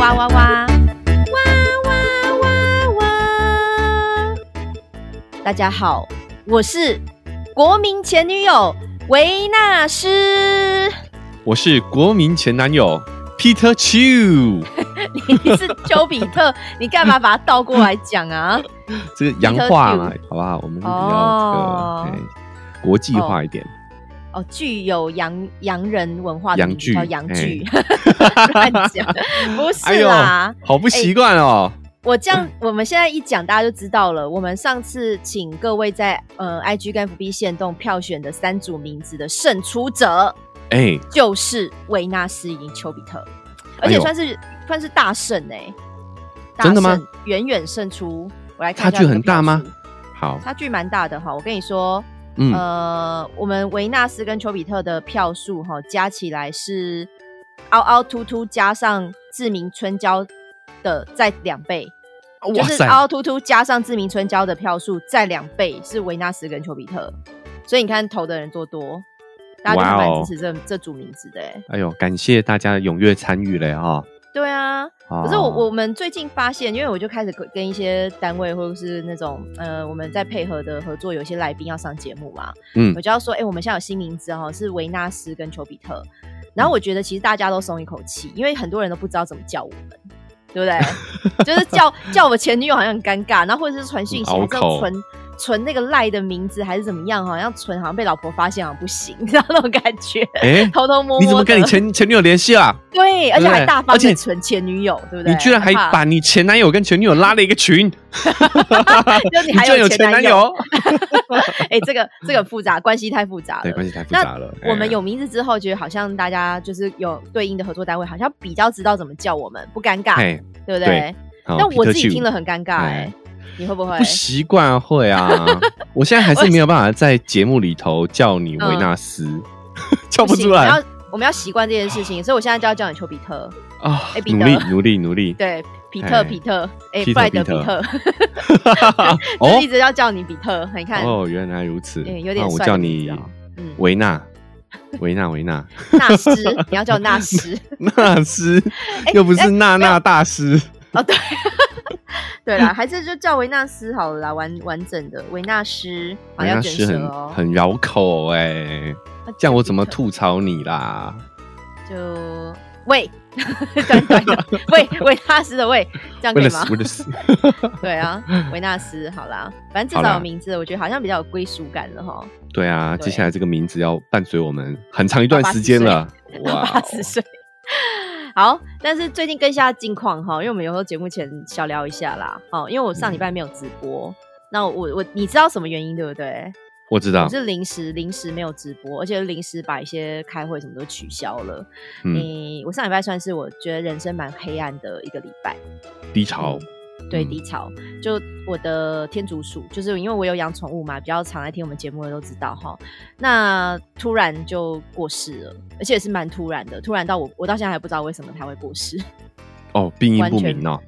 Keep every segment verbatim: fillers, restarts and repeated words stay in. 哇哇哇哇哇哇！大家好，我是国民前女友维纳斯，我是国民前男友 Peter Chu。你是丘比特，你干嘛把它倒过来讲啊？这是洋化嘛，好不好？我们是比较、哦这个欸、国际化一点。哦哦，具有 洋, 洋人文化的洋剧，叫洋剧，乱讲、欸，不是啦，哎、好不习惯哦、欸。我这样，我们现在一讲，大家就知道了。我们上次请各位在呃 I G 跟 F B 限动票选的三组名字的胜出者，哎、欸，就是维纳斯以及丘比特，而且算是、哎、算是大胜哎、欸，真的吗？远远胜出，我来看一下，差距很大吗？好，差距蛮大的哈。我跟你说。嗯、呃，我们维纳斯跟丘比特的票数、哦、加起来是凹凹凸凸加上志明春娇的再两倍，就是凹凹凸凸加上志明春娇的票数再两倍是维纳斯跟丘比特，所以你看投的人多多，大家就蛮支持 这,、wow、这组名字的。哎呦，感谢大家踊跃参与了哈。对啊，可是 我,、哦、我们最近发现，因为我就开始跟一些单位或者是那种呃我们在配合的合作，有些来宾要上节目嘛，嗯，我就要说，哎、欸，我们现在有新名字哈、哦，是维纳斯跟丘比特。然后我觉得其实大家都松一口气，因为很多人都不知道怎么叫我们，对不对？就是叫叫我前女友好像很尴尬，然后或者是传讯息，这样存存那个赖的名字还是怎么样，好像存好像被老婆发现好像不行，你知道那种感觉，欸、偷偷摸摸的。你怎么跟你前前女友联系啊？对，而且还大方的存前女友，对不对？你居然还把你前男友跟前女友拉了一个群，就你还有前男友？哎、欸，这个这个复杂，关系太复杂了，对，关系太复杂了。我们有名字之后，觉得好像大家就是有对应的合作单位，好像比较知道怎么叫我们，不尴尬，欸、对不对？但我自己听了很尴尬、欸，哎。你会不会不习惯、啊？会啊，我现在还是没有办法在节目里头叫你维纳斯，嗯、叫不出来。我们要我们要习惯这件事情，所以我现在就要叫你丘比特啊、欸！努力努力努力，对，比特比特，哎、欸，布莱德比特，我一直要叫你比特。你看，哦，原来如此，欸、有点帅。我叫你维纳。维纳维纳纳斯，你要叫纳斯纳斯，又不是娜娜大师、欸欸、哦，对。对啦，还是就叫维纳斯好了啦，完完整的维纳斯。维纳斯很、哦、很绕口哎、欸啊，这样我怎么吐槽你啦？就喂，短短的喂维纳斯的喂，这样可以吗？对啊，维纳斯好啦，反正至少有名字，我觉得好像比较有归属感了哈。对啊對，接下来这个名字要伴随我们很长一段时间了，哇，八十岁。好，但是最近更新近况哈，因为我们有时候节目前小聊一下啦。好，因为我上礼拜没有直播，嗯、那我我你知道什么原因对不对？我知道，我是临时临时没有直播，而且临时把一些开会什么都取消了。嗯，欸、我上礼拜算是我觉得人生蛮黑暗的一个礼拜，低潮。嗯对低潮、嗯，就我的天竺鼠，就是因为我有养宠物嘛，比较常来听我们节目的都知道哈。那突然就过世了，而且也是蛮突然的，突然到我，我到现在还不知道为什么它会过世。哦，病因不明哦。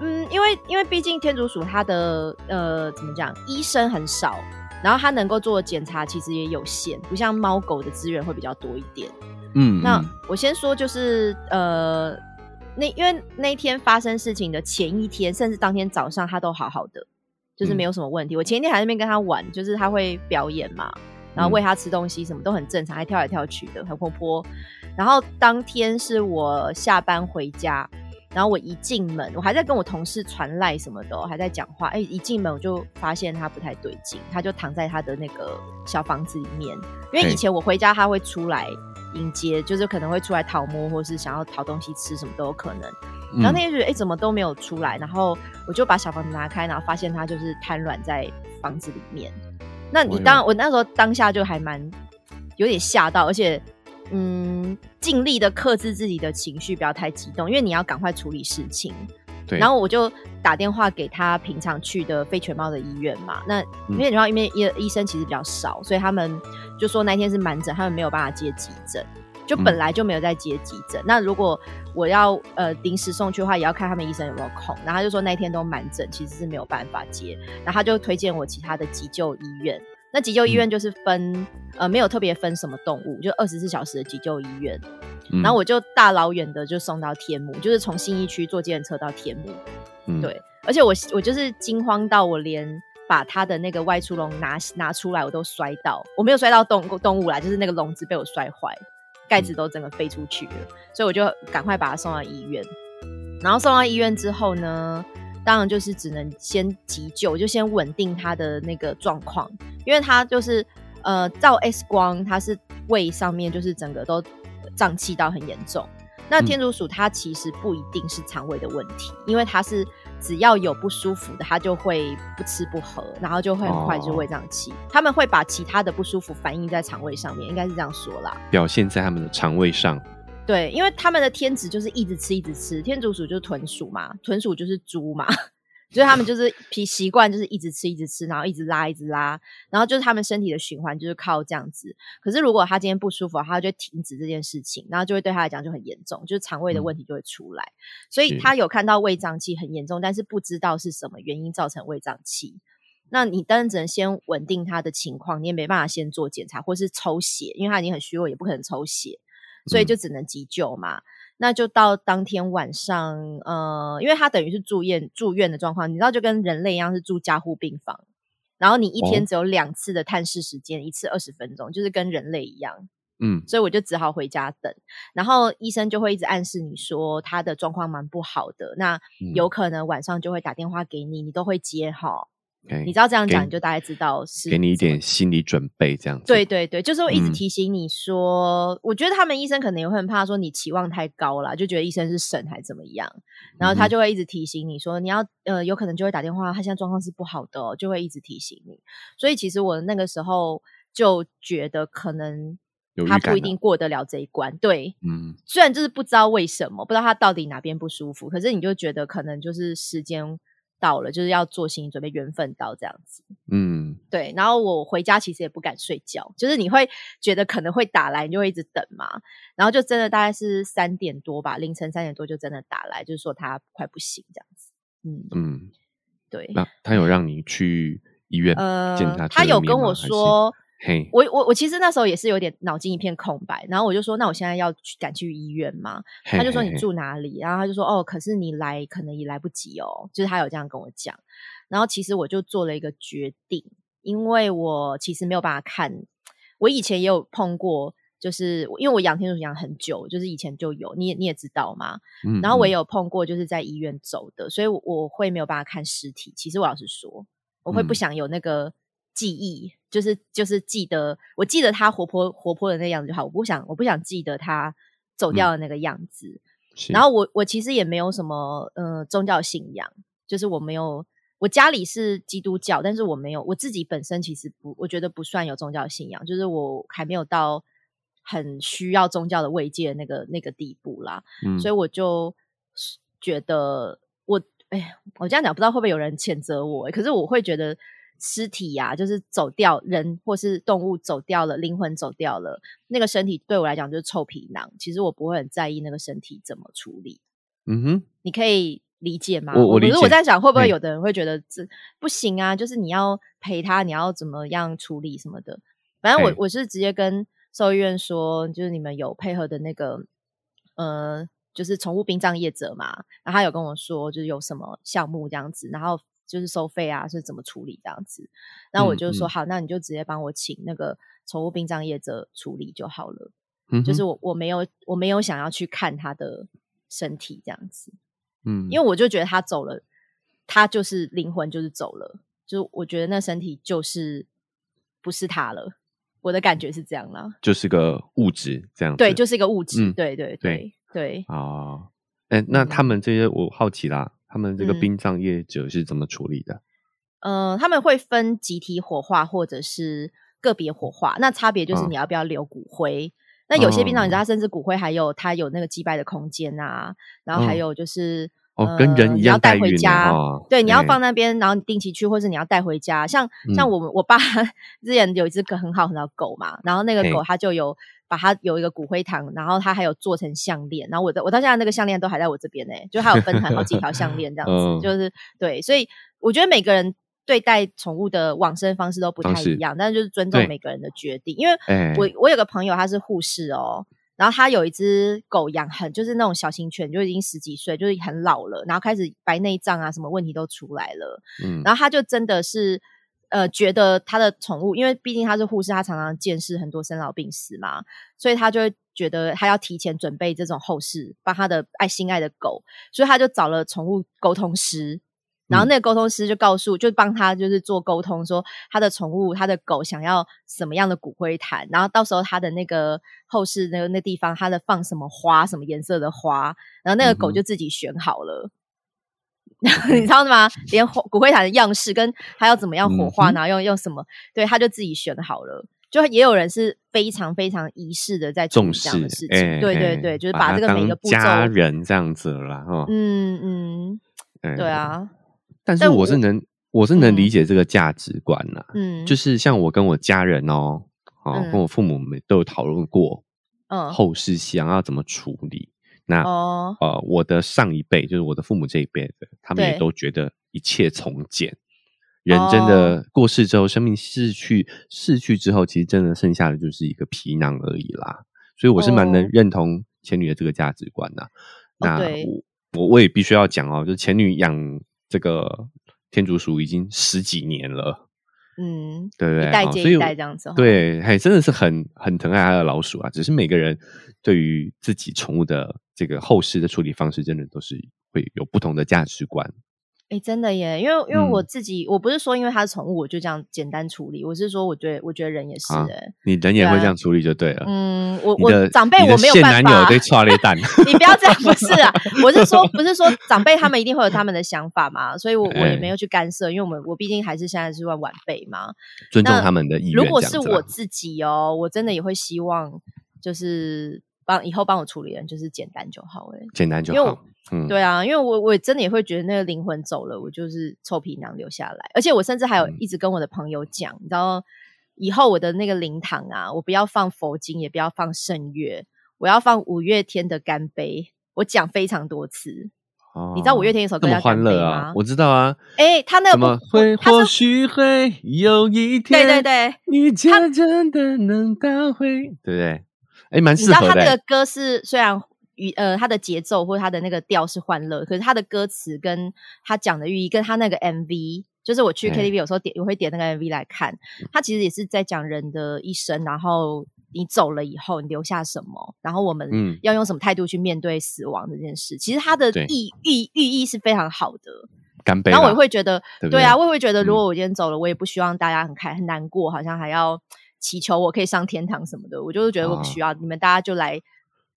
嗯，因为因为毕竟天竺鼠它的呃怎么讲，医生很少，然后它能够做的检查其实也有限，不像猫狗的资源会比较多一点。嗯，那我先说就是呃。那因为那一天发生事情的前一天，甚至当天早上，他都好好的，就是没有什么问题。嗯、我前一天还在那边跟他玩，就是他会表演嘛，然后喂他吃东西，什么都很正常，还跳来跳去的，很活泼。然后当天是我下班回家，然后我一进门，我还在跟我同事传赖什么的，还在讲话。哎、欸，一进门我就发现他不太对劲，他就躺在他的那个小房子里面。因为以前我回家他会出来。迎接就是可能会出来讨摸，或是想要讨东西吃，什么都有可能。然后那天觉得哎、欸、怎么都没有出来，然后我就把小房子拿开，然后发现他就是瘫软在房子里面。那你当我那时候当下就还蛮有点吓到，而且嗯尽力的克制自己的情绪，不要太激动，因为你要赶快处理事情。对，然后我就打电话给他平常去的非犬猫的医院嘛，那因为因为医生其实比较少，所以他们就说那天是满诊，他们没有办法接急诊，就本来就没有在接急诊、嗯、那如果我要呃临时送去的话，也要看他们医生有没有空，然后他就说那天都满诊，其实是没有办法接，然后他就推荐我其他的急救医院，那急救医院就是分、嗯、呃没有特别分什么动物，就二十四小时的急救医院，嗯、然后我就大老远的就送到天母，就是从信义区坐计程车到天母、嗯、对，而且 我, 我就是惊慌到我连把他的那个外出笼 拿, 拿出来我都摔到，我没有摔到 动, 动物啦，就是那个笼子被我摔坏，盖子都整个飞出去了、嗯、所以我就赶快把他送到医院，然后送到医院之后呢，当然就是只能先急救，就先稳定他的那个状况，因为他就是呃照 X 光，他是胃上面就是整个都胀气到很严重，那天竺鼠它其实不一定是肠胃的问题、嗯、因为它是只要有不舒服的它就会不吃不喝，然后就会很快就胃胀气、哦、他们会把其他的不舒服反映在肠胃上面，应该是这样说啦，表现在他们的肠胃上，对，因为他们的天职就是一直吃一直吃，天竺鼠就是豚鼠嘛，豚鼠就是猪嘛，所以他们就是习惯就是一直吃一直吃，然后一直拉一直拉，然后就是他们身体的循环就是靠这样子，可是如果他今天不舒服他就会停止这件事情，然后就会对他来讲就很严重，就是肠胃的问题就会出来、嗯、所以他有看到胃胀气很严重，但是不知道是什么原因造成胃胀气，那你当然只能先稳定他的情况，你也没办法先做检查或是抽血，因为他已经很虚弱也不可能抽血，所以就只能急救嘛、嗯、那就到当天晚上呃，因为他等于是住院住院的状况，你知道就跟人类一样是住加护病房，然后你一天只有两次的探视时间、哦、一次二十分钟，就是跟人类一样，嗯，所以我就只好回家等，然后医生就会一直暗示你说他的状况蛮不好的，那有可能晚上就会打电话给你，你都会接齁，你知道这样讲你就大概知道是给你一点心理准备这样子，对对对，就是我一直提醒你说、嗯、我觉得他们医生可能也会很怕说你期望太高啦，就觉得医生是神还怎么样，然后他就会一直提醒你说你要呃，有可能就会打电话他现在状况是不好的、哦、就会一直提醒你，所以其实我那个时候就觉得可能他不一定过得了这一关，对，嗯，虽然就是不知道为什么不知道他到底哪边不舒服，可是你就觉得可能就是时间到了，就是要做心理准备，缘分到这样子，嗯，对，然后我回家其实也不敢睡觉，就是你会觉得可能会打来，你就会一直等嘛，然后就真的大概是三点多吧，凌晨三点多就真的打来，就是说他快不行这样子，嗯嗯，对，那他有让你去医院见他、呃、他有跟我说Hey, 我我我其实那时候也是有点脑筋一片空白，然后我就说那我现在要去赶去医院吗？ Hey, 他就说你住哪里？ Hey, hey. 然后他就说哦，可是你来可能也来不及哦，就是他有这样跟我讲，然后其实我就做了一个决定，因为我其实没有办法看，我以前也有碰过，就是因为我养天竺鼠养很久，就是以前就有，你也你也知道嘛，嗯嗯，然后我也有碰过就是在医院走的，所以 我, 我会没有办法看尸体，其实我老实说我会不想有那个记忆，就是就是记得，我记得他活泼活泼的那样子就好，我不想我不想记得他走掉的那个样子。嗯、然后我我其实也没有什么呃宗教信仰，就是我没有，我家里是基督教，但是我没有，我自己本身其实不，我觉得不算有宗教信仰，就是我还没有到很需要宗教的慰藉的那个那个地步啦。嗯、所以我就觉得我哎，我这样讲不知道会不会有人谴责我、欸，可是我会觉得。尸体啊，就是走掉人或是动物走掉了，灵魂走掉了，那个身体对我来讲就是臭皮囊，其实我不会很在意那个身体怎么处理。嗯哼，你可以理解吗？我我理解。可是我在想会不会有的人会觉得这不行啊，就是你要陪他，你要怎么样处理什么的，反正我我是直接跟兽医院说，就是你们有配合的那个呃就是宠物殡葬业者嘛，然后他有跟我说就是有什么项目这样子，然后就是收费啊是怎么处理这样子，那我就说、嗯嗯、好，那你就直接帮我请那个宠物殡葬业者处理就好了、嗯、就是我我没有我没有想要去看他的身体这样子，嗯，因为我就觉得他走了，他就是灵魂就是走了，就我觉得那身体就是不是他了，我的感觉是这样啦，就是个物质这样子，对，就是一个物质、嗯、对对对对啊、哦欸、那他们这些我好奇啦，他们这个殡葬业者是怎么处理的、嗯呃、他们会分集体火化或者是个别火化，那差别就是你要不要留骨灰、哦、那有些殡葬你知道他甚至骨灰还有他有那个祭拜的空间啊，然后还有就是、哦呃哦、跟人一样，你要带回家、哦、对，你要放那边，然后你定期去或是你要带回家，像像我、嗯、我爸之前有一只很好很好的狗嘛，然后那个狗他就有把它有一个骨灰堂，然后它还有做成项链，然后我的我到现在那个项链都还在我这边、欸、就还有分成好几条项链这样子、嗯、就是对，所以我觉得每个人对待宠物的往生方式都不太一样，但是就是尊重每个人的决定，因为我我有个朋友他是护士哦，然后他有一只狗养很就是那种小型犬，就已经十几岁，就是很老了，然后开始白内障啊什么问题都出来了，嗯，然后他就真的是呃，觉得他的宠物，因为毕竟他是护士，他常常见识很多生老病死嘛，所以他就会觉得他要提前准备这种后事，帮他的爱心爱的狗，所以他就找了宠物沟通师，然后那个沟通师就告诉，就帮他就是做沟通，说他的宠物他的狗想要什么样的骨灰坛，然后到时候他的那个后事那个那地方他的放什么花，什么颜色的花，然后那个狗就自己选好了。嗯你知道吗？连骨灰坛的样式跟他要怎么样火化，然后用用什么，对，他就自己选好了。就也有人是非常非常仪式的在重视这样的事情，欸、对对对、欸，就是把这个每一个步骤家人这样子啦，哈、哦，嗯嗯、欸，对啊。但是我是能， 我, 我是能理解这个价值观啦、啊，嗯，就是像我跟我家人哦，哦，嗯、跟我父母们都有讨论过，嗯，后事想要怎么处理。那、oh. 呃，我的上一辈就是我的父母这一辈的，他们也都觉得一切从简。人真的过世之后， oh. 生命逝去，逝去之后，其实真的剩下的就是一个皮囊而已啦。所以我是蛮能认同前女的这个价值观啦。Oh. 那我我我也必须要讲哦，就是前女养这个天竺鼠已经十几年了，嗯，对不对？一代接一代这样子，对，还真的是很很疼爱他的老鼠啊。只是每个人对于自己宠物的这个后事的处理方式真的都是会有不同的价值观。欸，真的耶，因为因为我自己、嗯、我不是说因为他是宠物我就这样简单处理，我是说我觉得我觉得人也是耶、啊、你人也会这样处理就对了。對啊、嗯，我我长辈我没有办法。你的现男友被踹了蛋。你不要这样，不是啊，我是说不是说长辈他们一定会有他们的想法嘛，所以我、欸、我也没有去干涉，因为我们我毕竟还是现在是晚辈嘛，尊重他们的意愿。如果是我自己哦，我真的也会希望就是。帮以后帮我处理人就是简单就好了、欸、简单就好，嗯，对啊，因为我我真的也会觉得那个灵魂走了，我就是臭皮囊留下来，而且我甚至还有一直跟我的朋友讲、嗯，你知道以后我的那个灵堂啊，我不要放佛经，也不要放圣乐，我要放五月天的《干杯》，我讲非常多次。哦、你知道五月天一首歌叫《干杯》吗、啊？我知道啊。哎、欸，他那个会或许会有一天，对对对，你真正的能到会，对不对？哎，蛮适合的、欸。你知道他那个歌是虽然呃他的节奏或他的那个调是欢乐，可是他的歌词跟他讲的寓意跟他那个 M V， 就是我去 K T V 有时候点、欸、我会点那个 M V 来看，他其实也是在讲人的一生，然后你走了以后你留下什么，然后我们要用什么态度去面对死亡这件事。嗯、其实他的意意寓意是非常好的。干杯！然后我会觉得， 对, 对, 对啊，我会觉得如果我今天走了，嗯、我也不希望大家很开很难过，好像还要。祈求我可以上天堂什么的，我就是觉得我不需要、哦、你们大家就来，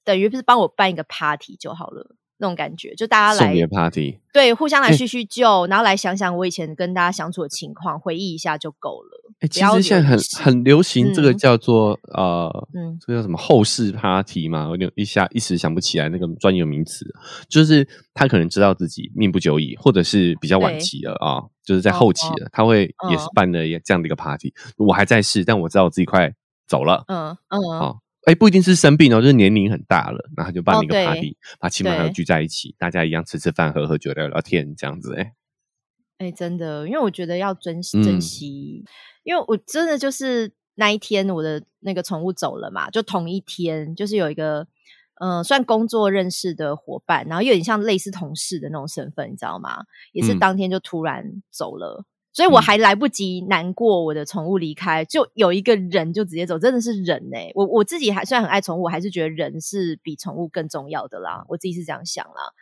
等于是帮我办一个 party 就好了，那种感觉，就大家来送别 party， 对，互相来叙叙旧，然后来想想我以前跟大家相处的情况，回忆一下就够了、欸、其实现在 很, 很流行这个叫做、嗯、呃、嗯，这叫什么后事 party 嘛，我一下一时想不起来那个专有名词，就是他可能知道自己命不久矣，或者是比较晚期了啊。就是在后期了、哦、他会也是办了这样的一个 party、哦、我还在世，但我知道我自己快走了，嗯嗯、哦欸、不一定是生病哦，就是年龄很大了，然后就办了一个 party、哦、把亲朋好友聚在一起，大家一样吃吃饭喝喝酒聊聊天这样子。哎、欸欸、真的，因为我觉得要珍惜、嗯、珍惜，因为我真的就是那一天我的那个宠物走了嘛，就同一天，就是有一个嗯，算工作认识的伙伴，然后有点像类似同事的那种身份，你知道吗？也是当天就突然走了，嗯、所以我还来不及难过我的宠物离开、嗯，就有一个人就直接走，真的是人哎、欸！我我自己还虽然很爱宠物，我还是觉得人是比宠物更重要的啦，我自己是这样想啦。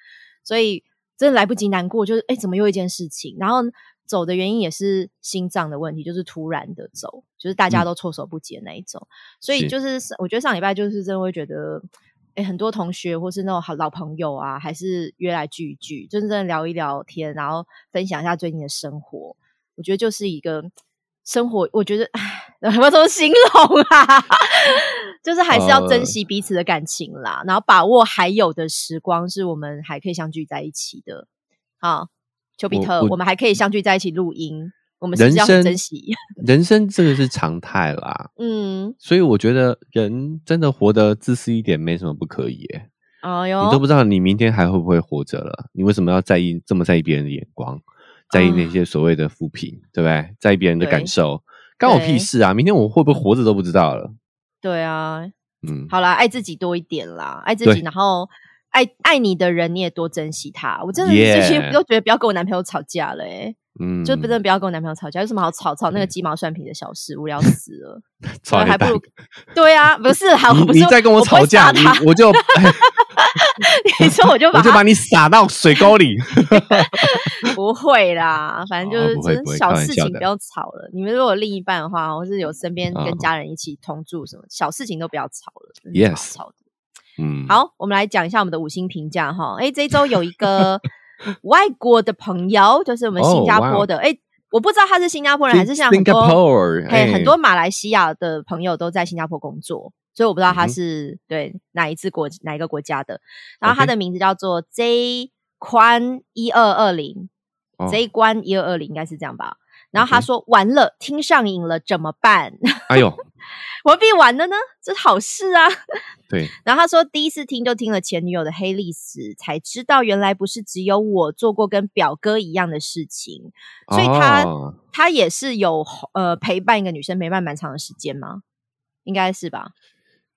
所以真的来不及难过，就是哎，怎么又一件事情？然后走的原因也是心脏的问题，就是突然的走，就是大家都措手不及的那一种。嗯、所以就是我觉得上礼拜就是真的会觉得。欸、很多同学或是那种老朋友啊，还是约来聚一聚，真正聊一聊天，然后分享一下最近的生活。我觉得就是一个生活，我觉得有没有什么形容啊？就是还是要珍惜彼此的感情啦，呃、然后把握还有的时光，是我们还可以相聚在一起的。好，丘比特，我们还可以相聚在一起录音，我们是要很珍惜。人生这个是常态啦，嗯，所以我觉得人真的活得自私一点没什么不可以耶、哎、呦，你都不知道你明天还会不会活着了，你为什么要在意这么在意别人的眼光，在意那些所谓的负评、嗯、对不对，在意别人的感受，干我屁事啊，明天我会不会活着都不知道了。对啊，嗯，好啦，爱自己多一点啦，爱自己，然后爱爱你的人你也多珍惜他。我真的最近、yeah. 都觉得不要跟我男朋友吵架了、欸，哎，嗯，就真的不要跟我男朋友吵架，有什么好吵吵那个鸡毛蒜皮的小事，无聊死了，吵还不如对啊，不是好，你再跟我吵架，我, 我就。你说我就把我就把你撒到水沟里不会啦，反正就是、哦、是小事情不要吵了。你们如果有另一半的话，或是有身边跟家人一起同住什么、哦、小事情都不要吵了，真的不要吵的、yes. 嗯，好，我们来讲一下我们的五星评价哈。这一周有一个外国的朋友就是我们新加坡的、oh, wow.我不知道他是新加坡人还是像很多、欸、很多马来西亚的朋友都在新加坡工作，所以我不知道他是、嗯、对哪一支国哪一个国家的。然后他的名字叫做 Jayquan 一二二零、哦、Jayquan 一二二零 应该是这样吧。然后他说、嗯、完了听上瘾了怎么办，哎呦我必完了呢，这是好事啊。对，然后他说第一次听就听了前女友的黑历史，才知道原来不是只有我做过跟表哥一样的事情，所以他、哦、他也是有呃陪伴一个女生陪伴蛮长的时间吗？应该是吧？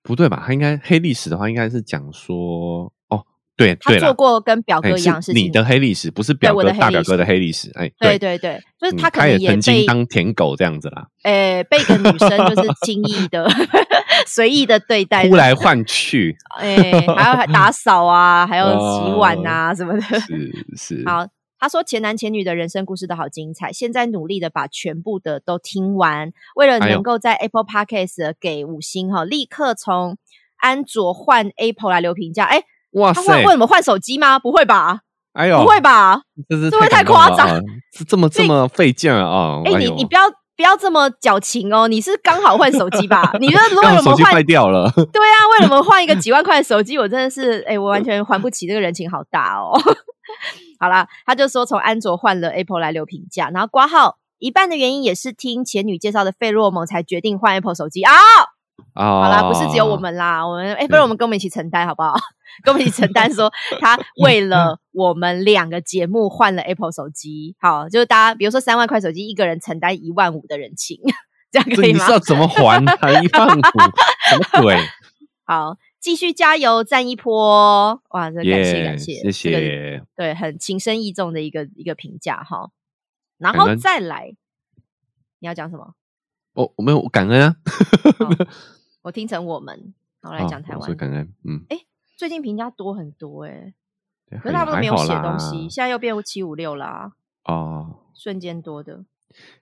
不对吧？他应该黑历史的话应该是讲说哦，对，他做过跟表哥一样的事情，你的黑历史不是表哥大表哥的黑历史，哎，对对对，就是他可能也被、嗯、他也曾经当舔狗这样子啦，哎，被一个女生就是轻易的随意的对待，呼来唤去，哎，还有打扫啊，还有洗碗啊、哦、什么的，是是。好，他说前男前女的人生故事都好精彩，现在努力的把全部的都听完，为了能够在 Apple Podcast 给五星、哎、立刻从安卓换 Apple 来留评价，哎，哇塞，他会问我们换手机吗？不会吧？哎呦，不会吧？这是会太夸张、啊，这么这么费劲啊！哎，你你不要不要这么矫情哦，你是刚好换手机吧？你说为了我们换手机坏掉了，对啊，为了我们换一个几万块的手机，我真的是哎，我完全还不起，这个人情好大哦。好啦，他就说从安卓换了 Apple 来留评价，然后括号一半的原因也是听前女介绍的费洛蒙才决定换 Apple 手机啊。Oh, 好啦，不是只有我们啦，我们哎，不然我们跟我们一起承担好不好？跟我们一起承担说他为了我们两个节目换了 Apple 手机，好，就是大家比如说三万块手机，一个人承担一万五的人情，这样可以吗？你是要怎么还他一万五？什么鬼？好，继续加油，赞一波！哇，这感谢、yeah, 感谢，谢谢、这个，对，很情深意重的一个一个评价哈。然后再来，你要讲什么？哦，我没有，我感恩啊。我听成我们，然后来讲台湾。哦、我是感恩，嗯，哎，最近评价多很多哎、欸，可是他们都没有写东西，现在又变七五六啦，哦，瞬间多的。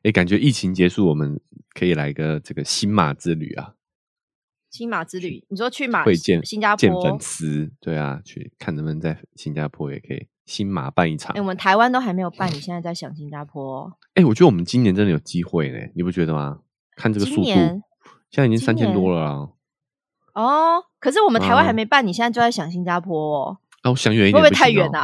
哎，感觉疫情结束，我们可以来个这个新马之旅啊！新马之旅，你说去马会见新加坡见粉丝，对啊，去看能不能在新加坡也可以新马办一场。哎，我们台湾都还没有办，你现在在想新加坡？哎，我觉得我们今年真的有机会呢，你不觉得吗？看这个速度。现在已经三千多了啦、啊、哦，可是我们台湾还没办、啊、你现在就在想新加坡哦。啊，我想远一点会不会太远啊？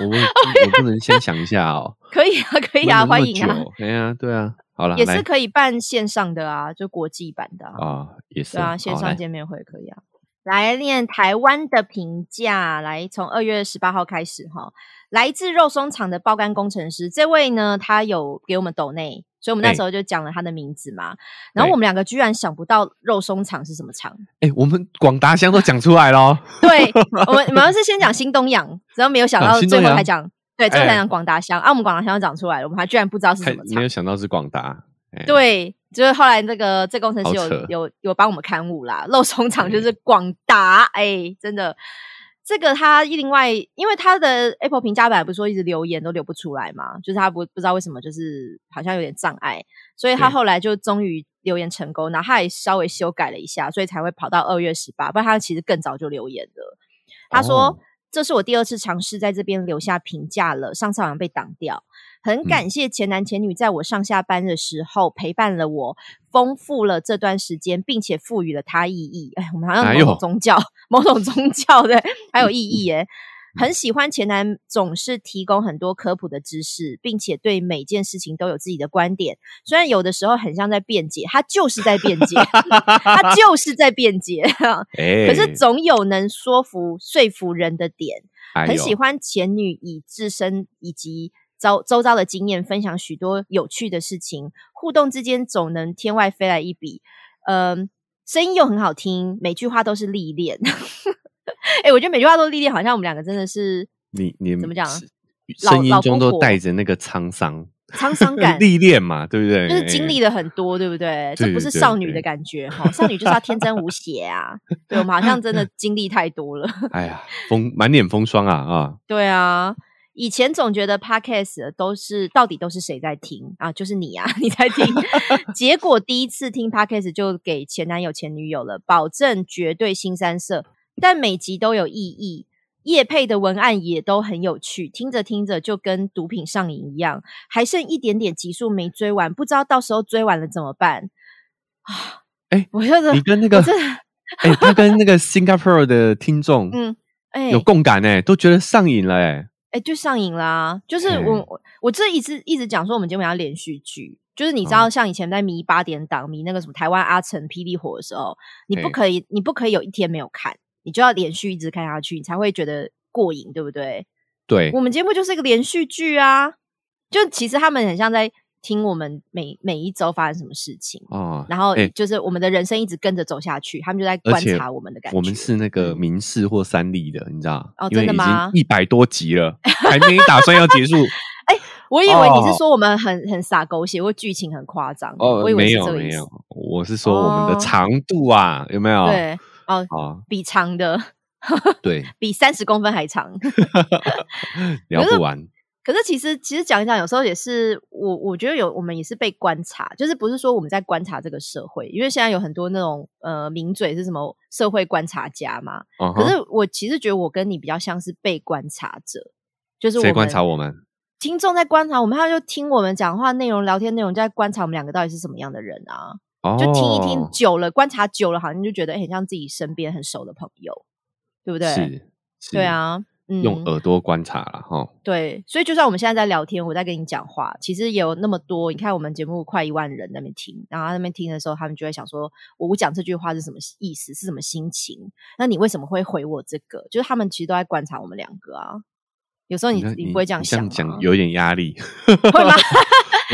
我, 我不能先想一下哦。可以啊可以啊，欢迎啊。对啊对啊，好啦，也是可以办线上的啊，就国际版的啊。啊，也是。对啊，线上见面会可以啊。来念台湾的评价，来从二月十八号开始哈。来自肉松厂的爆肝工程师，这位呢他有给我们抖内。所以我们那时候就讲了他的名字嘛、欸、然后我们两个居然想不到肉松厂是什么厂。哎、欸，我们广达香都讲出来咯对，我们我们是先讲新东阳，然后没有想到最后才讲、啊、对，最后才讲广达香、欸、啊，我们广达香都讲出来了，我们还居然不知道是什么厂，没有想到是广达、欸、对，就是后来这个这工程师有有有帮我们勘误啦，肉松厂就是广达，哎、欸，真的这个他另外，因为他的 Apple 评价版不是说一直留言都留不出来嘛，就是他不不知道为什么，就是好像有点障碍，所以他后来就终于留言成功，然后他也稍微修改了一下，所以才会跑到二月十八，不然他其实更早就留言了。他说、哦、这是我第二次尝试在这边留下评价了，上次好像被挡掉，很感谢前男前女在我上下班的时候陪伴了我，丰富了这段时间，并且赋予了它意义。哎，我们好像某种宗教，某种宗教的还有意义耶。很喜欢前男总是提供很多科普的知识，并且对每件事情都有自己的观点，虽然有的时候很像在辩解，他就是在辩解他就是在辩解可是总有能说服说服人的点。很喜欢前女以自身以及周遭的经验分享许多有趣的事情，互动之间总能天外飞来一笔、呃、声音又很好听，每句话都是历练、欸、我觉得每句话都是历练，好像我们两个真的是你你怎么讲，声音中都带着那个沧桑沧桑感历练嘛，对不对？就是经历了很多，对不对？这不是少女的感觉哈、哦，少女就是要天真无邪啊。对，我们好像真的经历太多了。哎呀，风满脸风霜啊啊！对啊，以前总觉得 podcast 都是到底都是谁在听啊？就是你啊，你在听。结果第一次听 podcast 就给前男友前女友了，保证绝对新三色，但每集都有意义。业配的文案也都很有趣，听着听着就跟毒品上瘾一样，还剩一点点集数没追完，不知道到时候追完了怎么办啊？哎、欸，我觉得你跟那个，哎、欸，他跟那个 Singapore 的听众，嗯，哎、欸，有共感哎、欸，都觉得上瘾了哎、欸，哎、欸，就上瘾啦、啊。就是我、欸、我这一直一直讲说，我们节目要连续剧，就是你知道，像以前在迷八点档、迷那个什么台湾阿成霹雳火的时候，你不可以，欸、你不可以有一天没有看。你就要连续一直看下去，你才会觉得过瘾，对不对？对，我们节目就是一个连续剧啊，就其实他们很像在听我们每每一周发生什么事情、哦、然后就是我们的人生一直跟着走下去、欸、他们就在观察我们的感觉。我们是那个民视或三立的，你知道、哦、因为已经一百多集了还没打算要结束哎、欸，我以为你是说我们很、哦、很洒狗血或剧情很夸张、哦、我以为是这个意思。没有没有，我是说我们的长度啊、哦、有没有？对哦、啊，比长的对，比三十公分还长聊不完。可是其实其实讲一讲，有时候也是我我觉得有我们也是被观察，就是不是说我们在观察这个社会，因为现在有很多那种呃名嘴是什么社会观察家嘛、uh-huh. 可是我其实觉得我跟你比较像是被观察者，就是我们谁观察我们听众在观察我们，他就听我们讲话内容聊天内容，就在观察我们两个到底是什么样的人啊。就听一听久了、哦、观察久了，好像就觉得、欸、很像自己身边很熟的朋友，对不对？是，是对啊、嗯、用耳朵观察啦齁。对，所以就算我们现在在聊天，我在跟你讲话，其实也有那么多，你看我们节目快一万人在那边听，然后在那边听的时候，他们就会想说我讲这句话是什么意思，是什么心情，那你为什么会回我这个，就是他们其实都在观察我们两个啊。有时候 你, 你, 你不会这样想吗？你这样讲有点压力会吗？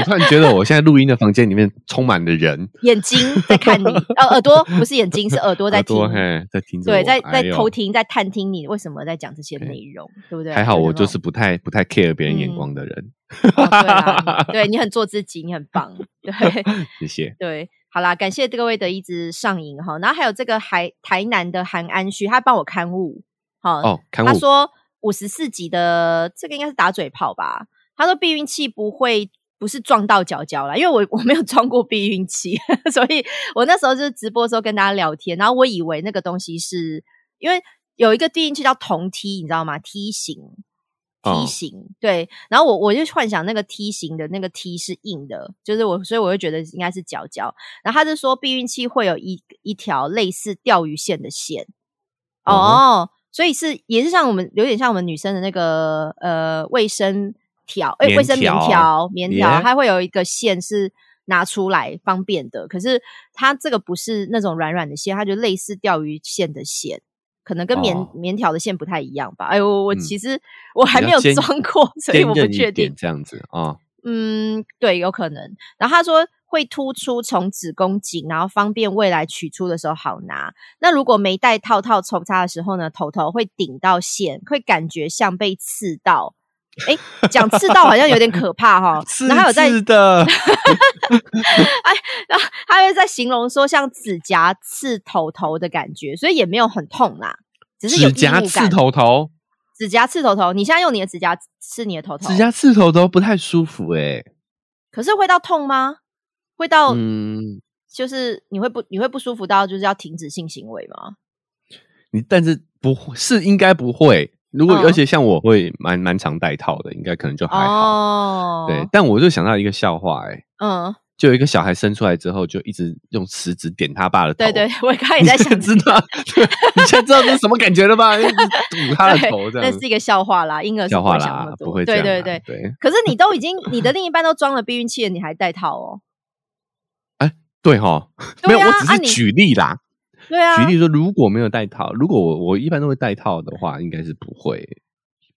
我突然觉得我现在录音的房间里面充满了人眼睛在看你、呃、耳朵不是眼睛，是耳朵在听，耳朵嘿在听着我，对，在在偷听、哎、在探听你为什么在讲这些内容，对不对？还好我就是不太不太 care 别人眼光的人、嗯哦、对啦对，你很做自己，你很棒，对谢谢。对，好啦，感谢各位的一直上瘾。然后还有这个台台南的韩安旭，他帮我刊物、哦哦、刊物，他说五十四集的这个应该是打嘴炮吧，他说避孕器不会不是撞到脚脚啦，因为我我没有装过避孕器所以我那时候就是直播的时候跟大家聊天，然后我以为那个东西是因为有一个避孕器叫铜T，你知道吗？ T 型 T 型、哦、对，然后我我就幻想那个 T 型的那个 T 是硬的，就是我所以我就觉得应该是脚脚，然后他就说避孕器会有一一条类似钓鱼线的线哦、嗯，所以是也是像我们有点像我们女生的那个呃卫生条，哎、欸，卫生棉条，棉条、yeah. 它会有一个线是拿出来方便的，可是它这个不是那种软软的线，它就类似钓鱼线的线，可能跟棉、oh. 棉条的线不太一样吧。哎，我我其实、嗯、我还没有装过，所以我不确定这样子啊、哦。嗯，对，有可能。然后他说会突出从子宫颈，然后方便未来取出的时候好拿。那如果没戴套套抽插的时候呢，头头会顶到线，会感觉像被刺到。哎，讲刺到好像有点可怕哈、哦。然后有在刺的，哎，然后他会在形容说像指甲刺头头的感觉，所以也没有很痛啦，只是有异物感。指甲刺头头，指甲刺头头，你现在用你的指甲刺你的头头，指甲刺头头不太舒服哎、欸。可是会到痛吗？会到，嗯，就是你会不你会不舒服到就是要停止性行为吗？你但是不是应该不会，如果、嗯、而且像我会蛮蛮常戴套的，应该可能就还好。哦、对，但我就想到一个笑话、欸，哎，嗯，就有一个小孩生出来之后，就一直用食指点他爸的头。对对，我刚才也在想，你知道，你现在知道这是什么感觉了吧？堵他的头这样，那是一个笑话啦，婴儿是不会想那么多笑话啦，不会这样啦。对对对对。可是你都已经你的另一半都装了避孕器了，你还戴套哦。对齁，没有、啊、我只是举例啦、啊、对啊，举例说如果没有戴套，如果我我一般都会戴套的话，应该是不会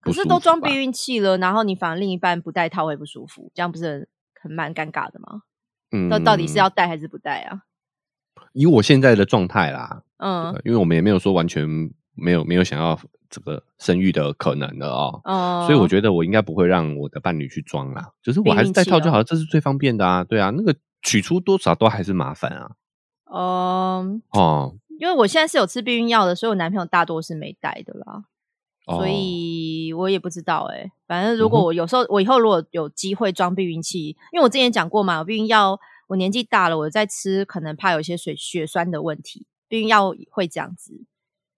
不舒服吧。可是都装避孕器了，然后你反而另一半不戴套会不舒服，这样不是很蛮尴尬的吗？嗯，那到底是要戴还是不戴啊？以我现在的状态啦，嗯，因为我们也没有说完全没有没有想要这个生育的可能的哦，哦，所以我觉得我应该不会让我的伴侣去装啦，就是我还是戴套就好了，这是最方便的啊，对啊，那个取出多少都还是麻烦啊。嗯，哦，因为我现在是有吃避孕药的，所以我男朋友大多是没戴的啦，哦，所以我也不知道哎、欸，反正如果我有时候、嗯、我以后如果有机会装避孕器，因为我之前讲过嘛，我避孕药我年纪大了，我在吃可能怕有一些水血栓的问题，避孕药会这样子。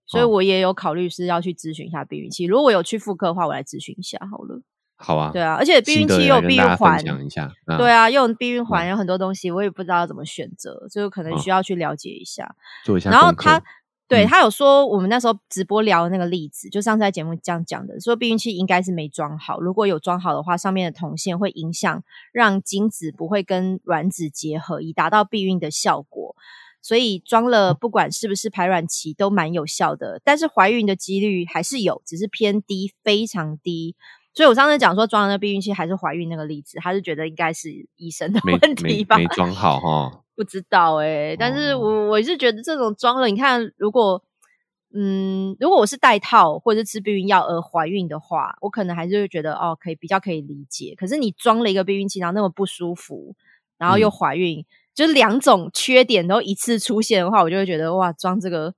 所以我也有考虑是要去咨询一下避孕器，如果我有去妇科的话，我来咨询一下好了。好啊，对啊，而且避孕器也有避孕环，啊对啊，又有避孕环，有很多东西我也不知道怎么选择，所以可能需要去了解一下，哦、做一下功课。然后他对、嗯、他有说，我们那时候直播聊的那个例子，就上次在节目这样讲的，说避孕器应该是没装好，如果有装好的话，上面的铜线会影响让精子不会跟卵子结合，以达到避孕的效果。所以装了不管是不是排卵期都蛮有效的，但是怀孕的几率还是有，只是偏低，非常低。所以我上次讲说装了那避孕器还是怀孕那个例子，他是觉得应该是医生的问题吧，没装好齁，不知道诶、欸、但是我我是觉得这种装了，你看如果嗯如果我是戴套或者是吃避孕药而怀孕的话，我可能还是会觉得哦可以比较可以理解，可是你装了一个避孕器然后那么不舒服，然后又怀孕、嗯就是两种缺点都一次出现的话，我就会觉得哇，装这个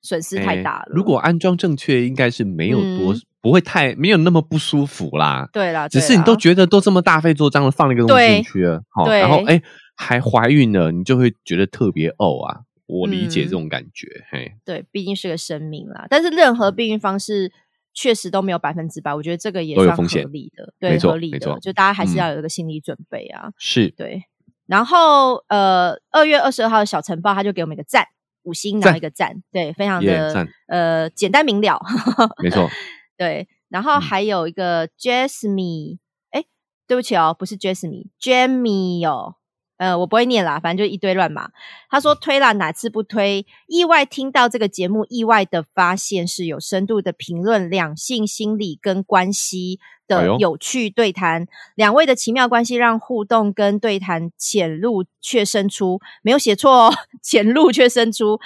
损失太大了、欸、如果安装正确应该是没有多、嗯、不会太没有那么不舒服啦，对啦，只是你都觉得都这么大费周章的放了一个东西进去了、哦、然后哎、欸、还怀孕了，你就会觉得特别呕啊，我理解这种感觉、嗯、嘿，对，毕竟是个生命啦，但是任何避孕方式确实都没有百分之百，我觉得这个也算合理的，对，合理的，就大家还是要有一个心理准备啊、嗯、是，对。然后呃二月二十二号的小晨报他就给我们一个赞，五星拿一个赞，对，非常的、yeah, 呃简单明了没错，对。然后还有一个 Jasmine 哎、嗯、对不起哦，不是 Jasmine， Jamie 哦，呃我不会念啦，反正就一堆乱码。他说推啦，哪次不推，意外听到这个节目，意外的发现是有深度的评论两性心理跟关系的有趣对谈、哎、两位的奇妙关系让互动跟对谈潜入却深出，没有写错哦，潜入却深出，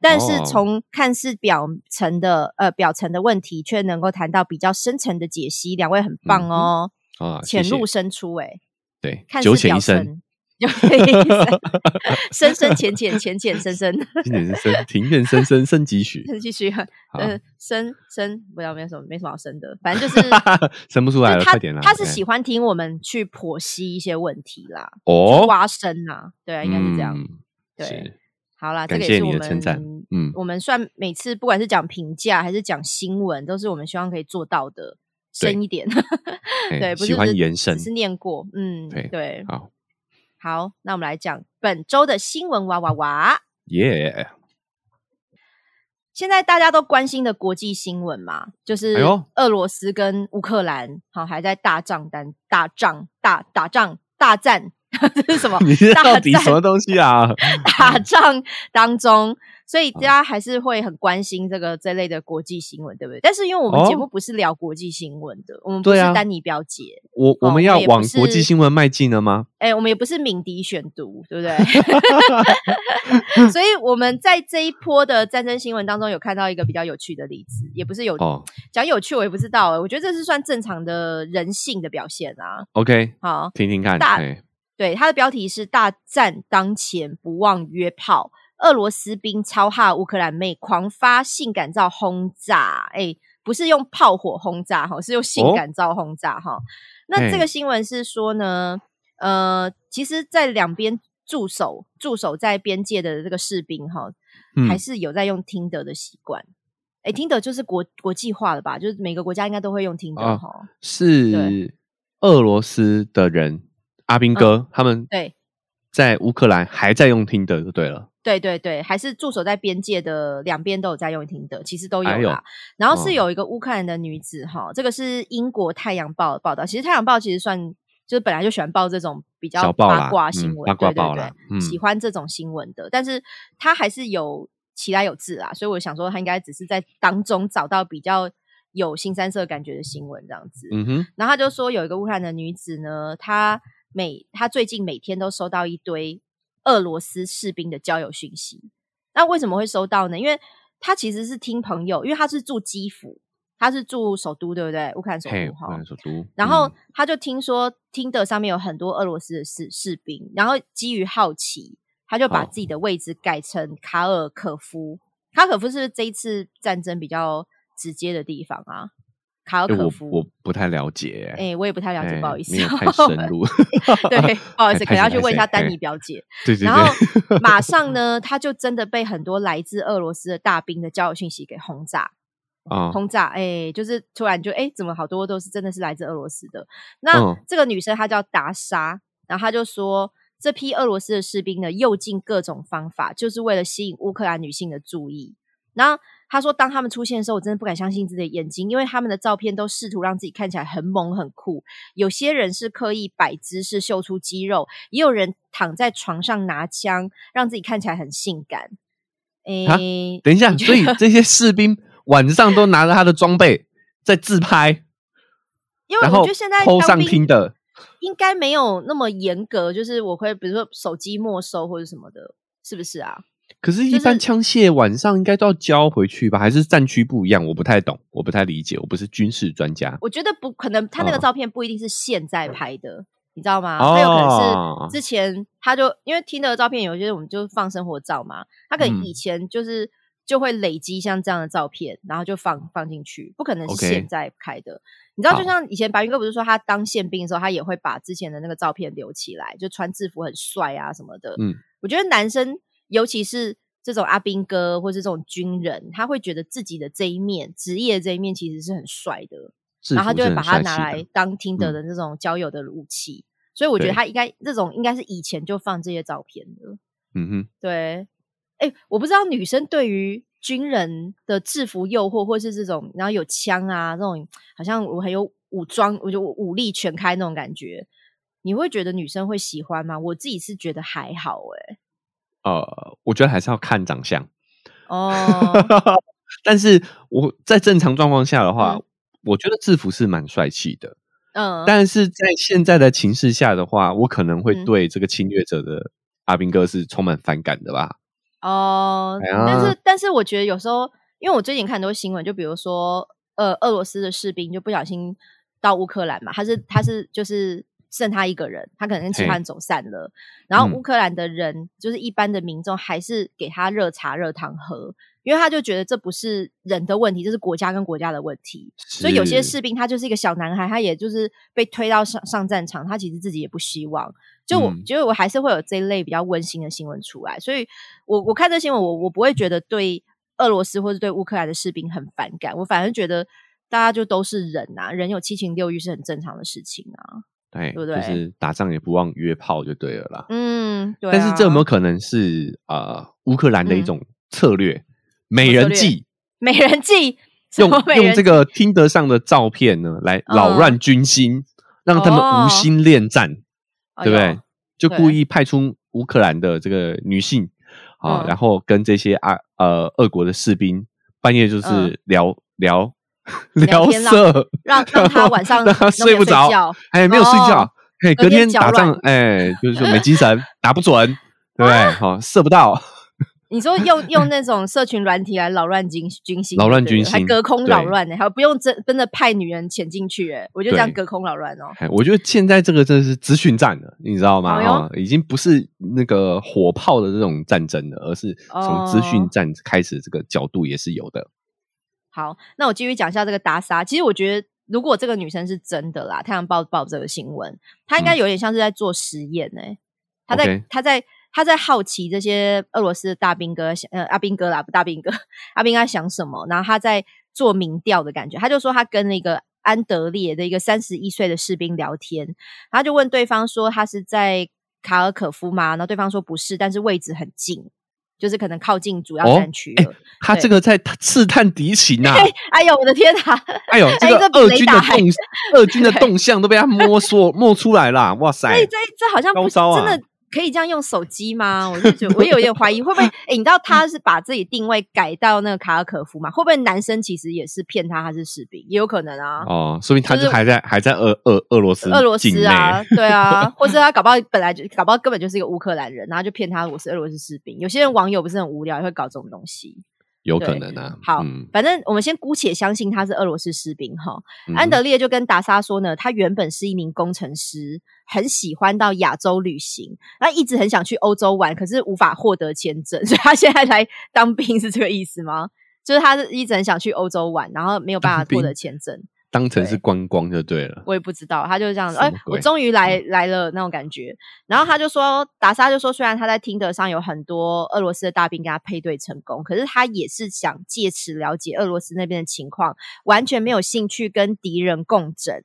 但是从看似表层的呃表层的问题却能够谈到比较深层的解析，两位很棒哦、嗯啊、潜入深出诶、欸、对，看似表层深深浅浅浅浅深深庭院深深深几许深几许深深不要，没什么没什么好深的，反正就是深不出来了，快点啦，他是喜欢听我们去剖析一些问题啦，哦，挖深啦，对啊，应该是这样、嗯、对，好啦，感谢你的称赞，嗯，我们算每次不管是讲评价还是讲新闻都是我们希望可以做到的深一点对，不是喜欢延伸，只是念过，嗯，对对，好好，那我们来讲本周的新闻哇哇哇，耶、yeah. 现在大家都关心的国际新闻嘛，就是俄罗斯跟乌克兰好还在大仗单大仗大打仗大战这是什么？你是到底什么东西啊？打仗当中，所以大家还是会很关心这个这类的国际新闻，对不对？但是因为我们节目不是聊国际新闻的、哦、我们不是丹妮表姐、啊哦、我, 我们要往国际新闻迈进了吗？哎、欸，我们也不是敏迪选读，对不对？所以我们在这一波的战争新闻当中有看到一个比较有趣的例子，也不是有、哦、讲有趣我也不知道、欸、我觉得这是算正常的人性的表现啊。 OK， 好，听听看。大对，它的标题是大战当前不忘约炮，俄罗斯兵超哈乌克兰妹狂发性感照轰炸。哎，不是用炮火轰炸，是用性感照轰炸、哦、那这个新闻是说呢，呃，其实在两边驻守驻守在边界的这个士兵、哦嗯、还是有在用 Tinder 的习惯。哎 Tinder 就是 国, 国际化了吧，就是每个国家应该都会用 Tinder、呃哦、是俄罗斯的人阿兵哥、嗯、他们对在乌克兰还在用Tinder就对了，对对对，还是驻守在边界的两边都有在用Tinder，其实都有啦、哎、然后是有一个乌克兰的女子、哦、这个是英国太阳报的报道，其实太阳报其实算就是本来就喜欢报这种比较八卦新闻、嗯、八卦报啦，对对对、嗯、喜欢这种新闻的，但是她还是有其来有志啦，所以我想说她应该只是在当中找到比较有新三色感觉的新闻这样子、嗯、哼，然后她就说有一个乌克兰的女子呢，她每他最近每天都收到一堆俄罗斯士兵的交友讯息。那为什么会收到呢？因为他其实是听朋友，因为他是住基辅，他是住首都，对不对？乌克兰首都， hey, 乌克兰首都。然后他就听说 Tinder 上面有很多俄罗斯的 士, 士兵，然后基于好奇，他就把自己的位置改成卡尔可夫。卡尔可夫是不是这一次战争比较直接的地方啊？卡尔可夫、欸、我, 我不太了解、欸欸、我也不太了解、欸、不好意思没有太深入对不好意思可能要去问一下丹妮表姐、欸、对对对。然后马上呢他就真的被很多来自俄罗斯的大兵的交友讯息给轰炸、哦、轰炸、欸、就是突然就哎、欸，怎么好多都是真的是来自俄罗斯的。那、哦、这个女生她叫达莎，然后她就说这批俄罗斯的士兵呢用尽各种方法就是为了吸引乌克兰女性的注意。然后他说当他们出现的时候我真的不敢相信自己的眼睛，因为他们的照片都试图让自己看起来很猛很酷，有些人是刻意摆姿势秀出肌肉，也有人躺在床上拿枪让自己看起来很性感。诶，等一下，所以这些士兵晚上都拿着他的装备在自拍，因为我觉得现在偷上Tinder应该没有那么严格，就是我会比如说手机没收或者什么的，是不是啊？可是一般枪械晚上应该都要交回去吧、就是、还是战区不一样，我不太懂，我不太理解，我不是军事专家。我觉得不可能，他那个照片不一定是现在拍的、哦、你知道吗？他有可能是之前他就因为Tinder的照片有些我们就放生活照嘛，他可能以前就是、嗯、就会累积像这样的照片然后就放放进去，不可能是现在拍的、okay。你知道就像以前白云哥不是说他当宪兵的时候他也会把之前的那个照片留起来，就穿制服很帅啊什么的。嗯，我觉得男生尤其是这种阿兵哥或是这种军人，他会觉得自己的这一面职业这一面其实是很帅的，然后他就会把它拿来当Tinder的那种交友的武器、嗯、所以我觉得他应该这种应该是以前就放这些照片的。嗯哼，对。哎、欸，我不知道女生对于军人的制服诱惑或是这种然后有枪啊这种好像我很有武装我就武力全开那种感觉，你会觉得女生会喜欢吗？我自己是觉得还好。哎、欸呃，我觉得还是要看长相哦。Oh。 但是我在正常状况下的话、嗯、我觉得制服是蛮帅气的。嗯，但是在现在的情势下的话，我可能会对这个侵略者的阿兵哥是充满反感的吧。哦、oh， 哎，但是但是我觉得有时候，因为我最近看很多新闻，就比如说呃，俄罗斯的士兵就不小心到乌克兰嘛，他是他是就是剩他一个人，他可能跟其他人走散了，然后乌克兰的人、嗯、就是一般的民众还是给他热茶热汤喝，因为他就觉得这不是人的问题，这是国家跟国家的问题。所以有些士兵他就是一个小男孩，他也就是被推到 上, 上战场，他其实自己也不希望，就我觉得、嗯、我还是会有这一类比较温馨的新闻出来，所以我我看这新闻我我不会觉得对俄罗斯或者对乌克兰的士兵很反感，我反而觉得大家就都是人啊，人有七情六欲是很正常的事情啊。对，对对，就是打仗也不忘约炮就对了啦。嗯，对、啊。但是这有没有可能是呃乌克兰的一种策略？嗯、美人计，美人计，用用这个Tinder上的照片呢来扰乱军心、嗯，让他们无心恋战，哦、对不对、哎？就故意派出乌克兰的这个女性啊、嗯，然后跟这些啊呃俄国的士兵半夜就是聊、嗯、聊。聊色，让让他晚上让他睡不着，哎，没有睡觉，哦、哎，隔天打仗，哎，就是没精神，打不准，对不对？好、啊，射、哦、不到。你说用用那种社群软体来扰乱军军心，扰乱军心，还隔空扰乱呢、欸，还不用真真的派女人潜进去、欸，哎，我就这样隔空扰乱哦。哎，我觉得现在这个真的是资讯战了，你知道吗？哦、已经不是那个火炮的这种战争了，而是从资讯战开始，这个角度也是有的。哦好，那我继续讲一下这个达莎。其实我觉得如果这个女生是真的啦，太阳报报这个新闻，她应该有点像是在做实验、欸、她在、okay. 她在她在好奇这些俄罗斯的大兵哥、呃、阿兵哥啦不大兵哥阿兵哥想什么，然后她在做民调的感觉。她就说她跟那个安德烈的一个三十一岁的士兵聊天，她就问对方说她是在卡尔可夫吗，然后对方说不是，但是位置很近，就是可能靠近主要战区了、哦欸、他这个在刺探敌情啊、欸、哎呦我的天啊，哎呦这个俄军的动俄军的动向都被他摸索摸出来啦，哇塞，这这好像不高、啊、真的可以这样用手机吗？我就觉得我也有点怀疑，会不会、欸、你知道他是把自己定位改到那个卡尔可夫嘛？会不会男生其实也是骗他他是士兵，也有可能啊。哦，说明他就还在、就是、还在俄俄俄罗斯俄罗斯啊，对啊，或者他搞不好本来就搞不好根本就是一个乌克兰人，然后就骗他我是俄罗斯士兵。有些人网友不是很无聊，也会搞这种东西。有可能啊，好、嗯、反正我们先姑且相信他是俄罗斯士兵齁、嗯、安德烈就跟达莎说呢，他原本是一名工程师，很喜欢到亚洲旅行，那一直很想去欧洲玩，可是无法获得签证，所以他现在来当兵，是这个意思吗？就是他一直很想去欧洲玩，然后没有办法获得签证，当成是观光就对了。對，我也不知道，他就这样子，哎、欸，我终于来、嗯、来了那种感觉。然后他就说，达莎就说，虽然他在Tinder上有很多俄罗斯的大兵跟他配对成功，可是他也是想借此了解俄罗斯那边的情况，完全没有兴趣跟敌人共振。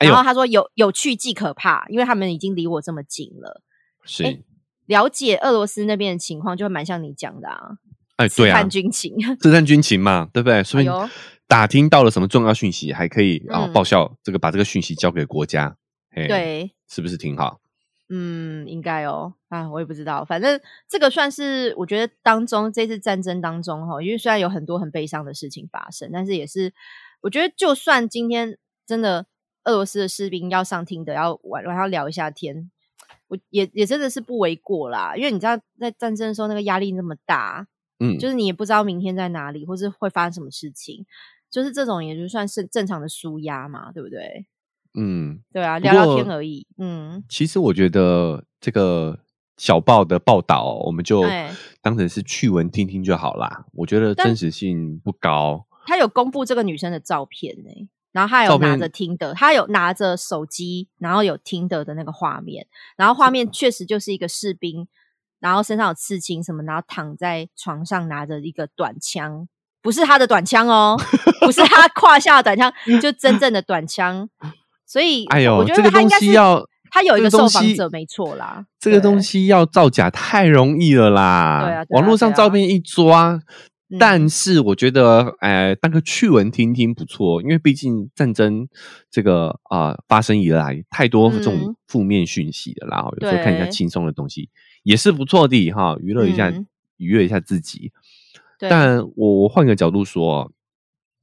然后他说有、哎、有趣即可怕，因为他们已经离我这么近了。是、欸、了解俄罗斯那边的情况，就蛮像你讲的啊。哎，对啊，刺探军情，刺探军情嘛，对不对？所以打听到了什么重要讯息，还可以啊、嗯哦、报效这个，把这个讯息交给国家，对，是不是挺好？嗯，应该哦。啊，我也不知道，反正这个算是我觉得当中这次战争当中哈，因为虽然有很多很悲伤的事情发生，但是也是我觉得，就算今天真的俄罗斯的士兵要上听的，要晚晚上聊一下天，我也也真的是不为过啦，因为你知道在战争的时候那个压力那么大。嗯，就是你也不知道明天在哪里，或是会发生什么事情，就是这种也就算是正常的抒压嘛，对不对？嗯，对啊，聊聊天而已。嗯，其实我觉得这个小报的报道、哦，我们就当成是趣闻听听就好啦。我觉得真实性不高。他有公布这个女生的照片呢、欸，然后他有拿着Tinder，他有拿着手机，然后有Tinder的那个画面，然后画面确实就是一个士兵。然后身上有刺青什么，然后躺在床上拿着一个短枪，不是他的短枪哦，不是他胯下的短枪，就真正的短枪。所以，哎呦，我觉得他应该是、这个、东西要他有一个受访者没错啦。这个东西要造假太容易了啦，对啊对啊、网络上照片一抓。嗯、但是我觉得，呃，当个趣闻听听不错，因为毕竟战争这个啊、呃、发生以来，太多这种负面讯息的啦，嗯、有时候看一下轻松的东西也是不错的哈，娱乐一下，嗯、娱乐一下自己。但我换个角度说，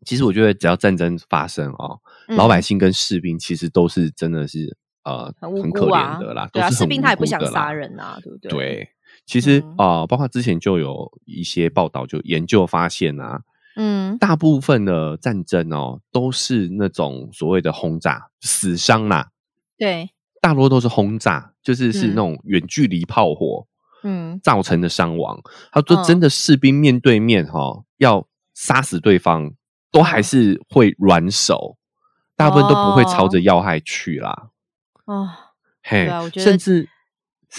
其实我觉得只要战争发生哦，嗯、老百姓跟士兵其实都是真的是呃 很,、啊、很可怜的啦，对啊，士兵他也不想杀人啊，对不对？对。其实啊、嗯呃，包括之前就有一些报道，就研究发现啊，嗯，大部分的战争哦，都是那种所谓的轰炸死伤啦，对，大多都是轰炸，就是是那种远距离炮火，嗯，造成的伤亡。他说，真的士兵面对面哈、哦哦，要杀死对方，都还是会软手，大部分都不会朝着要害去啦。哦，嘿，啊、我觉得甚至。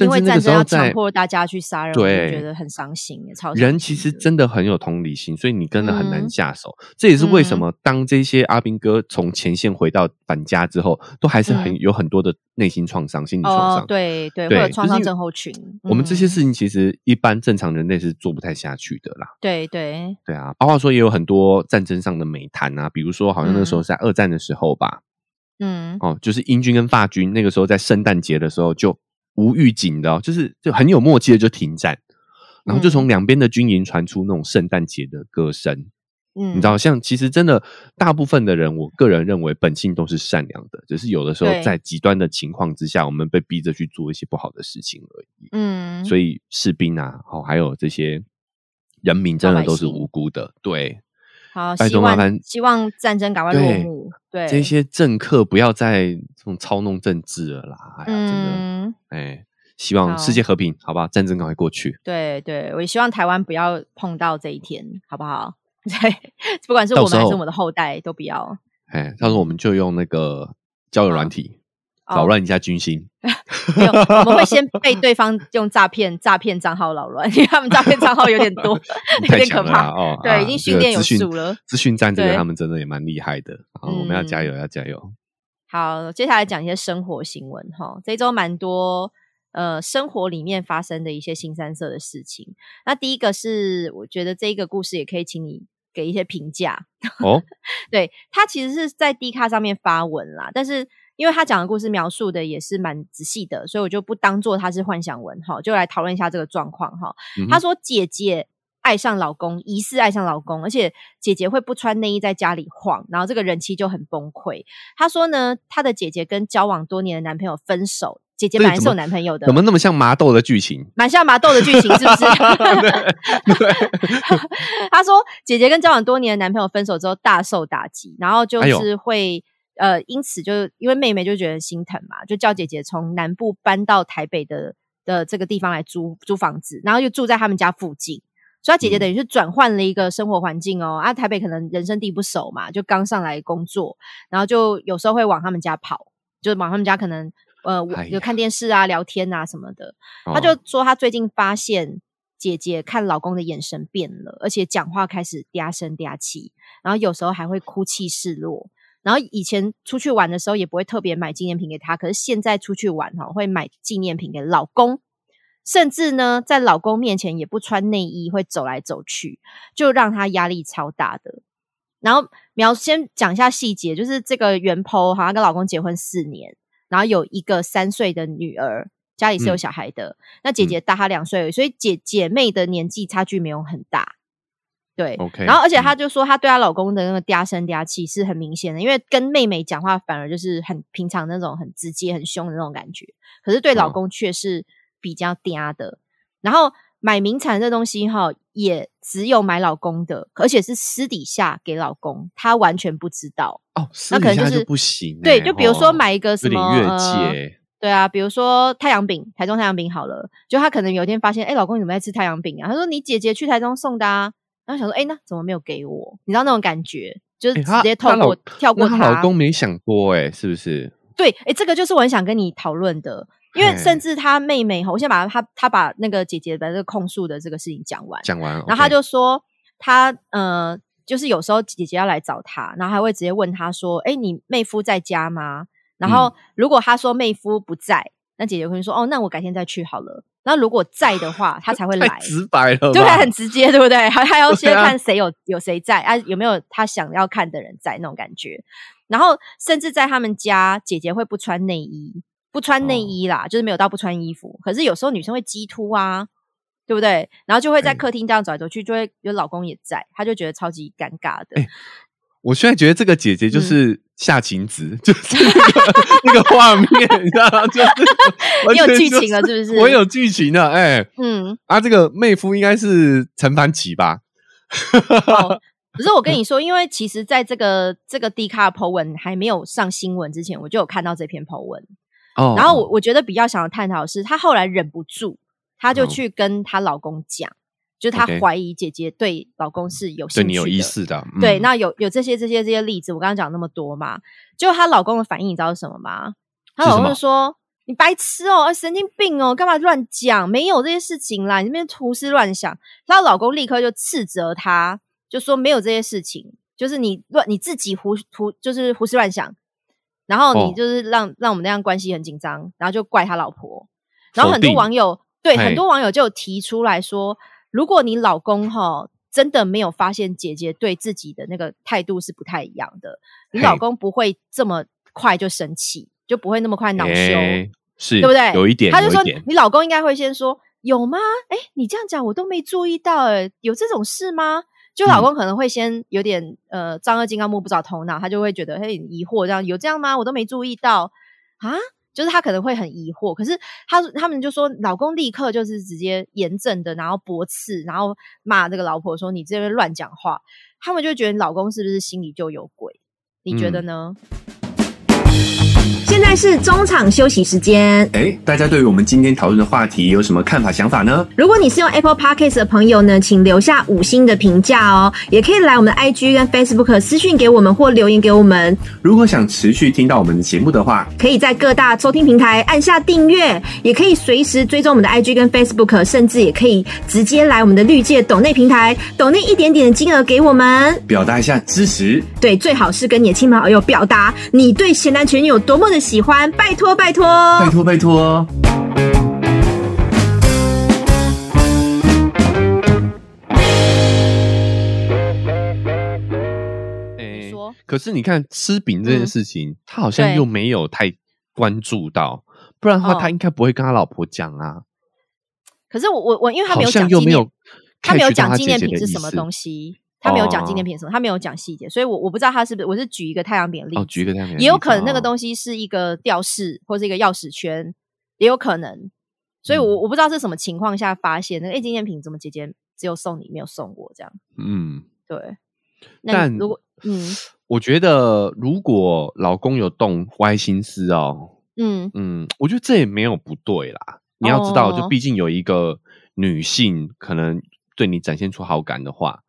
因为战争要强迫大家去杀人，我觉得很伤心，超人其实真的很有同理心，所以你真的很难下手、嗯、这也是为什么当这些阿兵哥从前线回到返家之后、嗯、都还是很有很多的内心创伤、嗯、心理创伤、哦、对 对, 对会有创伤症候群、就是、我们这些事情其实一般正常人类是做不太下去的啦，对对对啊，包括说也有很多战争上的美谈啊，比如说好像那时候是在二战的时候吧，嗯哦，就是英军跟法军那个时候在圣诞节的时候就无预警的、哦、就是就很有默契的就停战，然后就从两边的军营传出那种圣诞节的歌声。嗯，你知道，像其实真的大部分的人，我个人认为本性都是善良的，只是有的时候在极端的情况之下，我们被逼着去做一些不好的事情而已。嗯，所以士兵啊，哦、还有这些人民，真的都是无辜的。对，好，拜托麻烦，希望战争赶快落幕。对，这些政客不要再这种操弄政治了啦。哎呀，真的。嗯哎，希望世界和平， 好, 好吧？战争赶快过去。对对，我也希望台湾不要碰到这一天，好不好？对，不管是我们还是我们的后代，都不要。哎，到时候我们就用那个交友软体扰乱、哦、一下军心。没有，我们会先被对方用诈骗诈骗账号扰乱，因为他们诈骗账号有点多，有点可怕。哦、对、啊，已经训练有素了。资讯战这个他们真的也蛮厉害的，好，我们要加油，嗯、要加油。好，接下来讲一些生活新闻哈。这一周蛮多呃生活里面发生的一些新三色的事情。那第一个是，我觉得这一个故事也可以请你给一些评价哦。对，他其实是在D卡上面发文啦，但是。因为他讲的故事描述的也是蛮仔细的，所以我就不当做他是幻想文，就来讨论一下这个状况。他说姐姐爱上老公，疑似爱上老公，而且姐姐会不穿内衣在家里晃，然后这个人妻就很崩溃。他说呢，他的姐姐跟交往多年的男朋友分手，姐姐本来是有男朋友的。怎么那么像麻豆的剧情？蛮像麻豆的剧情是不是？对对他说姐姐跟交往多年的男朋友分手之后大受打击，然后就是会、哎、呃，因此就因为妹妹就觉得心疼嘛，就叫姐姐从南部搬到台北的的这个地方来租租房子，然后又住在他们家附近，所以她姐姐等于是转换了一个生活环境哦、嗯、啊，台北可能人生地不熟嘛，就刚上来工作，然后就有时候会往他们家跑，就往他们家可能呃有看电视啊、聊天啊什么的。她就说她最近发现姐姐看老公的眼神变了，而且讲话开始嗲声嗲气，然后有时候还会哭泣示弱。然后以前出去玩的时候也不会特别买纪念品给她，可是现在出去玩、哦、会买纪念品给老公。甚至呢在老公面前也不穿内衣，会走来走去，就让他压力超大的。然后苗先讲一下细节，就是这个原 po 好像跟老公结婚四年，然后有一个三岁的女儿，家里是有小孩的、嗯、那姐姐大她两岁而已，所以姐姐妹的年纪差距没有很大，对、okay, 然后而且她就说她对她老公的那个嗲声嗲气是很明显的，因为跟妹妹讲话反而就是很平常那种很直接很凶的那种感觉，可是对老公却是、哦比较嗲的。然后买名产这东西齁也只有买老公的，而且是私底下给老公，他完全不知道哦，私底下就不行、欸、对，就比如说买一个什么、哦、有点越界、呃、对啊，比如说太阳饼，台中太阳饼好了，就他可能有一天发现，哎、欸，老公你怎么在吃太阳饼啊，他说你姐姐去台中送的啊，然后想说哎、欸，那怎么没有给我，你知道那种感觉，就是直接透过、欸、跳过他。那他老公没想过哎、欸，是不是？对，哎、欸，这个就是我很想跟你讨论的，因为甚至他妹妹，我先把他他把那个姐姐把这个控诉的这个事情讲完讲完，然后他就说他呃，就是有时候姐姐要来找他，然后还会直接问他说，哎，你妹夫在家吗？然后如果他说妹夫不在，那姐姐会说，哦，那我改天再去好了。那如果在的话，他才会来。太直白了，对，很直接，对不对？还要先看谁有、啊、有谁在啊，有没有他想要看的人在那种感觉。然后甚至在他们家，姐姐会不穿内衣。不穿内衣啦、哦、就是没有到不穿衣服，可是有时候女生会激凸啊，对不对？然后就会在客厅这样走来走去、欸、就会有老公也在，她就觉得超级尴尬的、欸、我现在觉得这个姐姐就是下情子、嗯、就是那个画、那個、面你知道吗？就是你有剧情了是不是？我有剧情了哎、欸，嗯啊，这个妹夫应该是陈凡奇吧哦，可是我跟你说，因为其实在这个这个 D 卡 po 文还没有上新闻之前，我就有看到这篇 po 文，然后我我觉得比较想要探讨的是，她后来忍不住，她就去跟她老公讲，哦、就是她怀疑姐姐对老公是有兴趣的，对你有意思的、嗯。对，那有有这些这些这些例子，我刚刚讲那么多嘛，就她老公的反应，你知道是什么吗？她老公就说：“你白痴哦，神经病哦，干嘛乱讲？没有这些事情啦，你那边胡思乱想。”她老公立刻就斥责她，就说：“没有这些事情，就是你乱你自己胡胡就是胡思乱想。”然后你就是让、哦、让我们那样关系很紧张，然后就怪他老婆。然后很多网友对很多网友就有提出来说，如果你老公齁真的没有发现姐姐对自己的那个态度是不太一样的，你老公不会这么快就生气，就不会那么快恼羞，是对不对？有一点，他就说你老公应该会先说有吗？哎，你这样讲我都没注意到，哎，有这种事吗？就老公可能会先有点、嗯、呃丈二金刚摸不着头脑，他就会觉得很疑惑，这样有这样吗？我都没注意到啊，就是他可能会很疑惑。可是他他们就说，老公立刻就是直接严正的，然后驳斥，然后骂这个老婆说你这边乱讲话。他们就觉得老公是不是心里就有鬼？你觉得呢？嗯，现在是中场休息时间。哎，大家对于我们今天讨论的话题有什么看法想法呢？如果你是用 Apple Podcast 的朋友呢，请留下五星的评价哦，也可以来我们的 I G 跟 Facebook 私讯给我们或留言给我们。如果想持续听到我们的节目的话，可以在各大收听平台按下订阅，也可以随时追踪我们的 I G 跟 Facebook， 甚至也可以直接来我们的绿界抖内平台抖内一点点的金额给我们，表达一下支持。对，最好是跟你的亲朋好友表达你对咸男全女有多么的喜欢，拜托拜托拜托拜托。你说多。可是你看吃饼这件事情、嗯、他好像又没有太关注到，不然的话、哦、他应该不会跟他老婆讲啊。可是我我我因为他没有讲，他没有讲纪念品是什么东西，他没有讲纪念品什么，他没有讲细节，所以我我不知道他是不是，我是举一个太阳饼的例子、哦、举一个太阳饼的例子，也有可能那个东西是一个吊饰、哦、或是一个钥匙圈，也有可能。所以我我不知道是什么情况下发现那个、嗯欸、纪念品怎么姐姐只有送你没有送我这样。嗯，对。那如果但嗯，我觉得如果老公有动歪心思哦，嗯嗯，我觉得这也没有不对啦。你要知道，哦、就毕竟有一个女性可能对你展现出好感的话，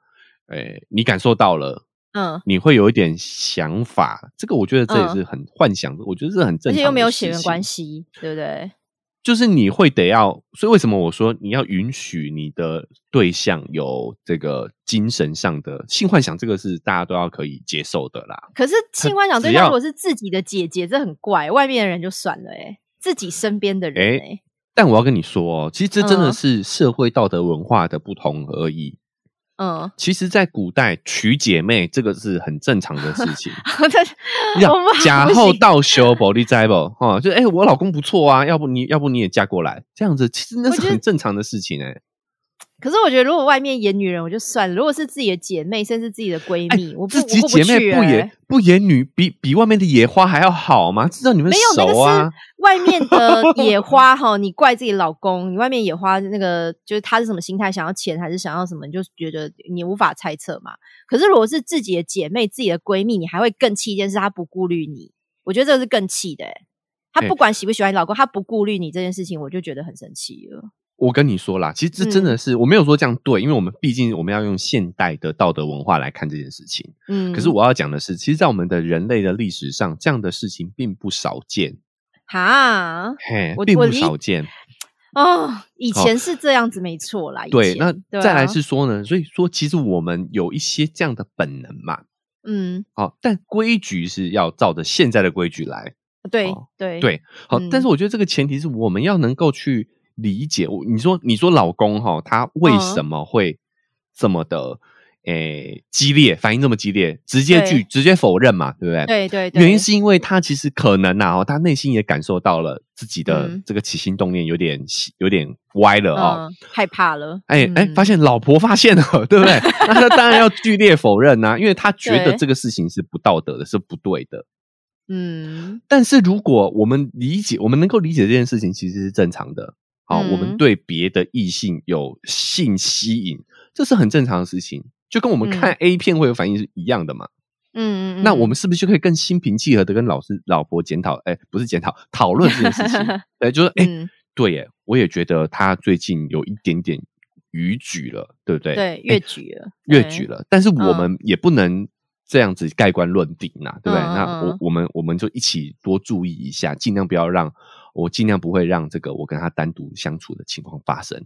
诶，你感受到了，嗯，你会有一点想法，这个我觉得这也是很幻想，嗯、我觉得是很正常的事情，而且又没有血缘关系，对不对？就是你会得要，所以为什么我说你要允许你的对象有这个精神上的性幻想，这个是大家都要可以接受的啦。可是性幻想对象如果是自己的姐姐，这很怪，外面的人就算了、欸，自己身边的人、欸欸，但我要跟你说哦，其实这真的是社会道德文化的不同而已。嗯，其实在古代娶姐妹这个是很正常的事情。假后道修保利斋不哈，就哎、欸、我老公不错啊，要不你要不你也嫁过来这样子，其实那是很正常的事情哎、欸。可是我觉得如果外面演女人我就算了，如果是自己的姐妹甚至自己的闺蜜、欸、我不自己姐妹不演、欸、不演女比比外面的野花还要好吗？知道你们熟啊，没有，那个是外面的野花齁你怪自己老公，你外面野花那个就是他是什么心态，想要钱还是想要什么，你就觉得你无法猜测嘛。可是如果是自己的姐妹自己的闺蜜，你还会更气一件事，她不顾虑你，我觉得这是更气的、欸、她不管喜不喜欢你老公、欸、她不顾虑你这件事情，我就觉得很生气了。我跟你说啦，其实这真的是、嗯、我没有说这样对，因为我们毕竟我们要用现代的道德文化来看这件事情。嗯，可是我要讲的是，其实在我们的人类的历史上，这样的事情并不少见。哈，嘿，并不少见。哦，以前是这样子没错啦。哦、对，那對、啊、再来是说呢，所以说其实我们有一些这样的本能嘛。嗯，好、哦，但规矩是要照着现在的规矩来。对、哦、对对，好、嗯，但是我觉得这个前提是我们要能够去理解。你说你说老公齁、哦、他为什么会这么的诶、嗯欸、激烈，反应这么激烈，直接拒直接否认嘛，对不对？对对对。原因是因为他其实可能啊、哦、他内心也感受到了自己的这个起心动念有点、嗯、有点歪了哦、嗯、害怕了。诶、欸、诶、欸、发现老婆发现了，对不对？那他当然要剧烈否认啊，因为他觉得这个事情是不道德的，是不对的。嗯。但是如果我们理解，我们能够理解这件事情其实是正常的。好、哦嗯，我们对别的异性有性吸引，这是很正常的事情，就跟我们看 A 片会有反应是一样的嘛。嗯嗯，那我们是不是就可以更心平气和的跟老师老婆检讨？哎，不是检讨，讨论这件事情。对，就是哎、嗯，对耶，我也觉得他最近有一点点逾矩了，对不对？对，越矩了，越矩了。但是我们也不能这样子盖棺论定呐、啊嗯，对不对？嗯、那我我们我们就一起多注意一下，尽量不要让。我尽量不会让这个我跟他单独相处的情况发生，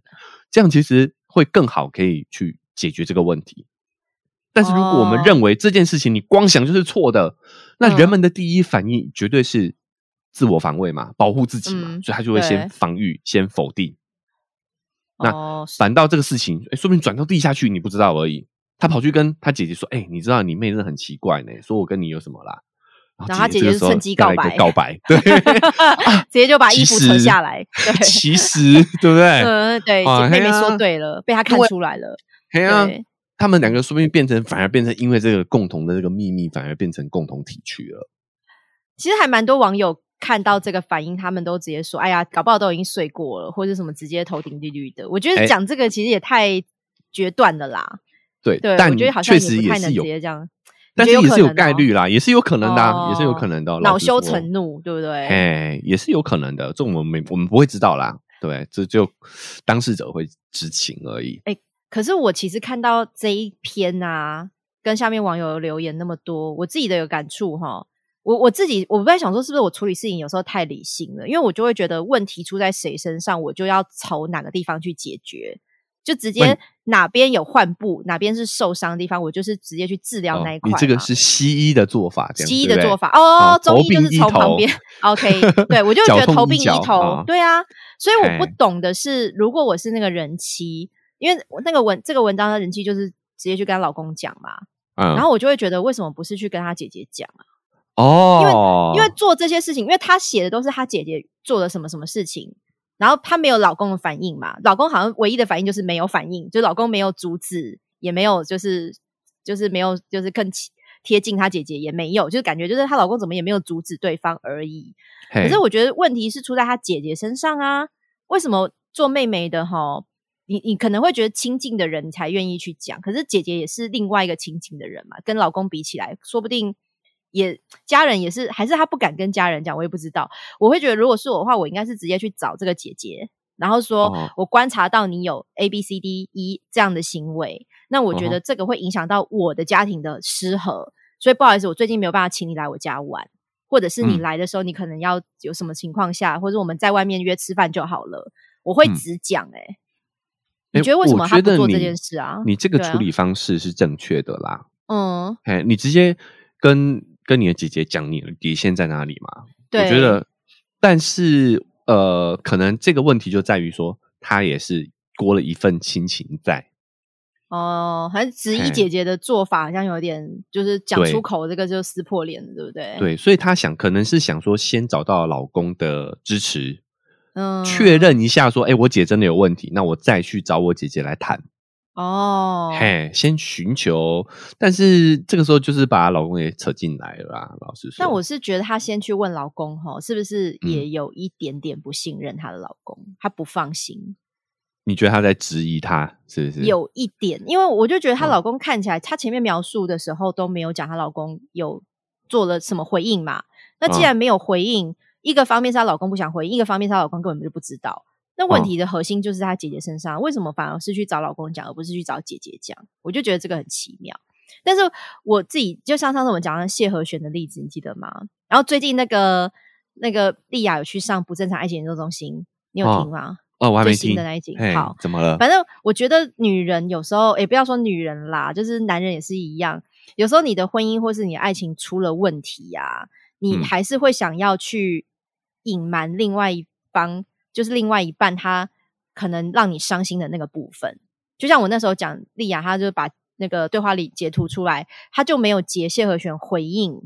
这样其实会更好可以去解决这个问题。但是如果我们认为这件事情你光想就是错的、哦、那人们的第一反应绝对是自我防卫嘛，保护自己嘛、嗯、所以他就会先防御先否定、哦、那反倒这个事情、欸、说不定转到地下去你不知道而已，他跑去跟他姐姐说哎、欸，你知道你妹真的很奇怪呢，说我跟你有什么啦，然后他姐姐就趁机告白，告白，对，啊、直接就把衣服扯下来。其实，对, 其实对不对？嗯，对，啊、妹妹说对了、啊，被他看出来了。对啊，对他们两个说不定变成，反而变成因为这个共同的这个秘密，反而变成共同体去了。其实还蛮多网友看到这个反应，他们都直接说：“哎呀，搞不好都已经睡过了，或者什么直接头顶绿绿的。”我觉得讲这个其实也太决断了啦。对，对但我觉得好像也不太能直接这样。但是也是有概率啦、哦、也是有可能的、啊哦、也是有可能的、哦、恼羞成怒对不对、欸、也是有可能的，这我们我们不会知道啦，对，这就当事者会知情而已、欸、可是我其实看到这一篇啊跟下面网友留言那么多，我自己的有感触齁，我我自己我不太想说是不是我处理事情有时候太理性了，因为我就会觉得问题出在谁身上我就要朝哪个地方去解决，就直接哪边有患部哪边是受伤的地方我就是直接去治疗那一块、哦、你这个是西医的做法，这样西医的做法哦，中医就是从旁边 OK 对，我就觉得头病医头、哦、对啊，所以我不懂的是如果我是那个人妻，因为那个文这个文章的人妻就是直接去跟她老公讲嘛，嗯，然后我就会觉得为什么不是去跟他姐姐讲啊？哦，因为因为做这些事情，因为他写的都是他姐姐做的什么什么事情，然后他没有老公的反应嘛，老公好像唯一的反应就是没有反应，就老公没有阻止，也没有就是就是没有就是更贴近他姐姐也没有，就是感觉就是他老公怎么也没有阻止对方而已。可是我觉得问题是出在他姐姐身上啊，为什么做妹妹的齁，你你可能会觉得亲近的人你才愿意去讲，可是姐姐也是另外一个亲近的人嘛，跟老公比起来说不定也家人也是，还是他不敢跟家人讲，我也不知道。我会觉得如果是我的话，我应该是直接去找这个姐姐，然后说、哦、我观察到你有 A B C D E 这样的行为，那我觉得这个会影响到我的家庭的失和、哦、所以不好意思我最近没有办法请你来我家玩，或者是你来的时候、嗯、你可能要有什么情况下，或者我们在外面约吃饭就好了，我会只讲欸、嗯欸、你觉得为什么他不做这件事啊？ 你, 你这个处理方式是正确的啦、啊、嗯，欸，你直接跟跟你的姐姐讲你的底线在哪里嘛？对，我觉得，但是呃，可能这个问题就在于说，她也是多了一份亲情在。哦，好像质疑姐姐的做法，好像有点就是讲出口这个就撕破脸了，对不对？对，所以她想可能是想说，先找到老公的支持，嗯，确认一下说，哎、欸，我姐真的有问题，那我再去找我姐姐来谈。哦，嘿，先寻求，但是这个时候就是把老公也扯进来了啦，老实说。但我是觉得他先去问老公齁，是不是也有一点点不信任他的老公、嗯、他不放心。你觉得他在质疑他是不是？有一点，因为我就觉得他老公看起来、嗯、他前面描述的时候都没有讲他老公有做了什么回应嘛，那既然没有回应、嗯、一个方面是他老公不想回应，一个方面是他老公根本就不知道。那问题的核心就是他姐姐身上、哦、为什么反而是去找老公讲而不是去找姐姐讲，我就觉得这个很奇妙。但是我自己就像上次我们讲的谢和弦的例子你记得吗？然后最近那个那个莉亚有去上不正常爱情研究中心，你有听吗？ 哦, 哦我还没听最新的那一集。好，怎么了？反正我觉得女人有时候也、欸、不要说女人啦，就是男人也是一样，有时候你的婚姻或是你的爱情出了问题啊，你还是会想要去隐瞒另外一方、嗯就是另外一半他可能让你伤心的那个部分。就像我那时候讲莉亚，她就把那个对话里截图出来，她就没有截谢和弦回应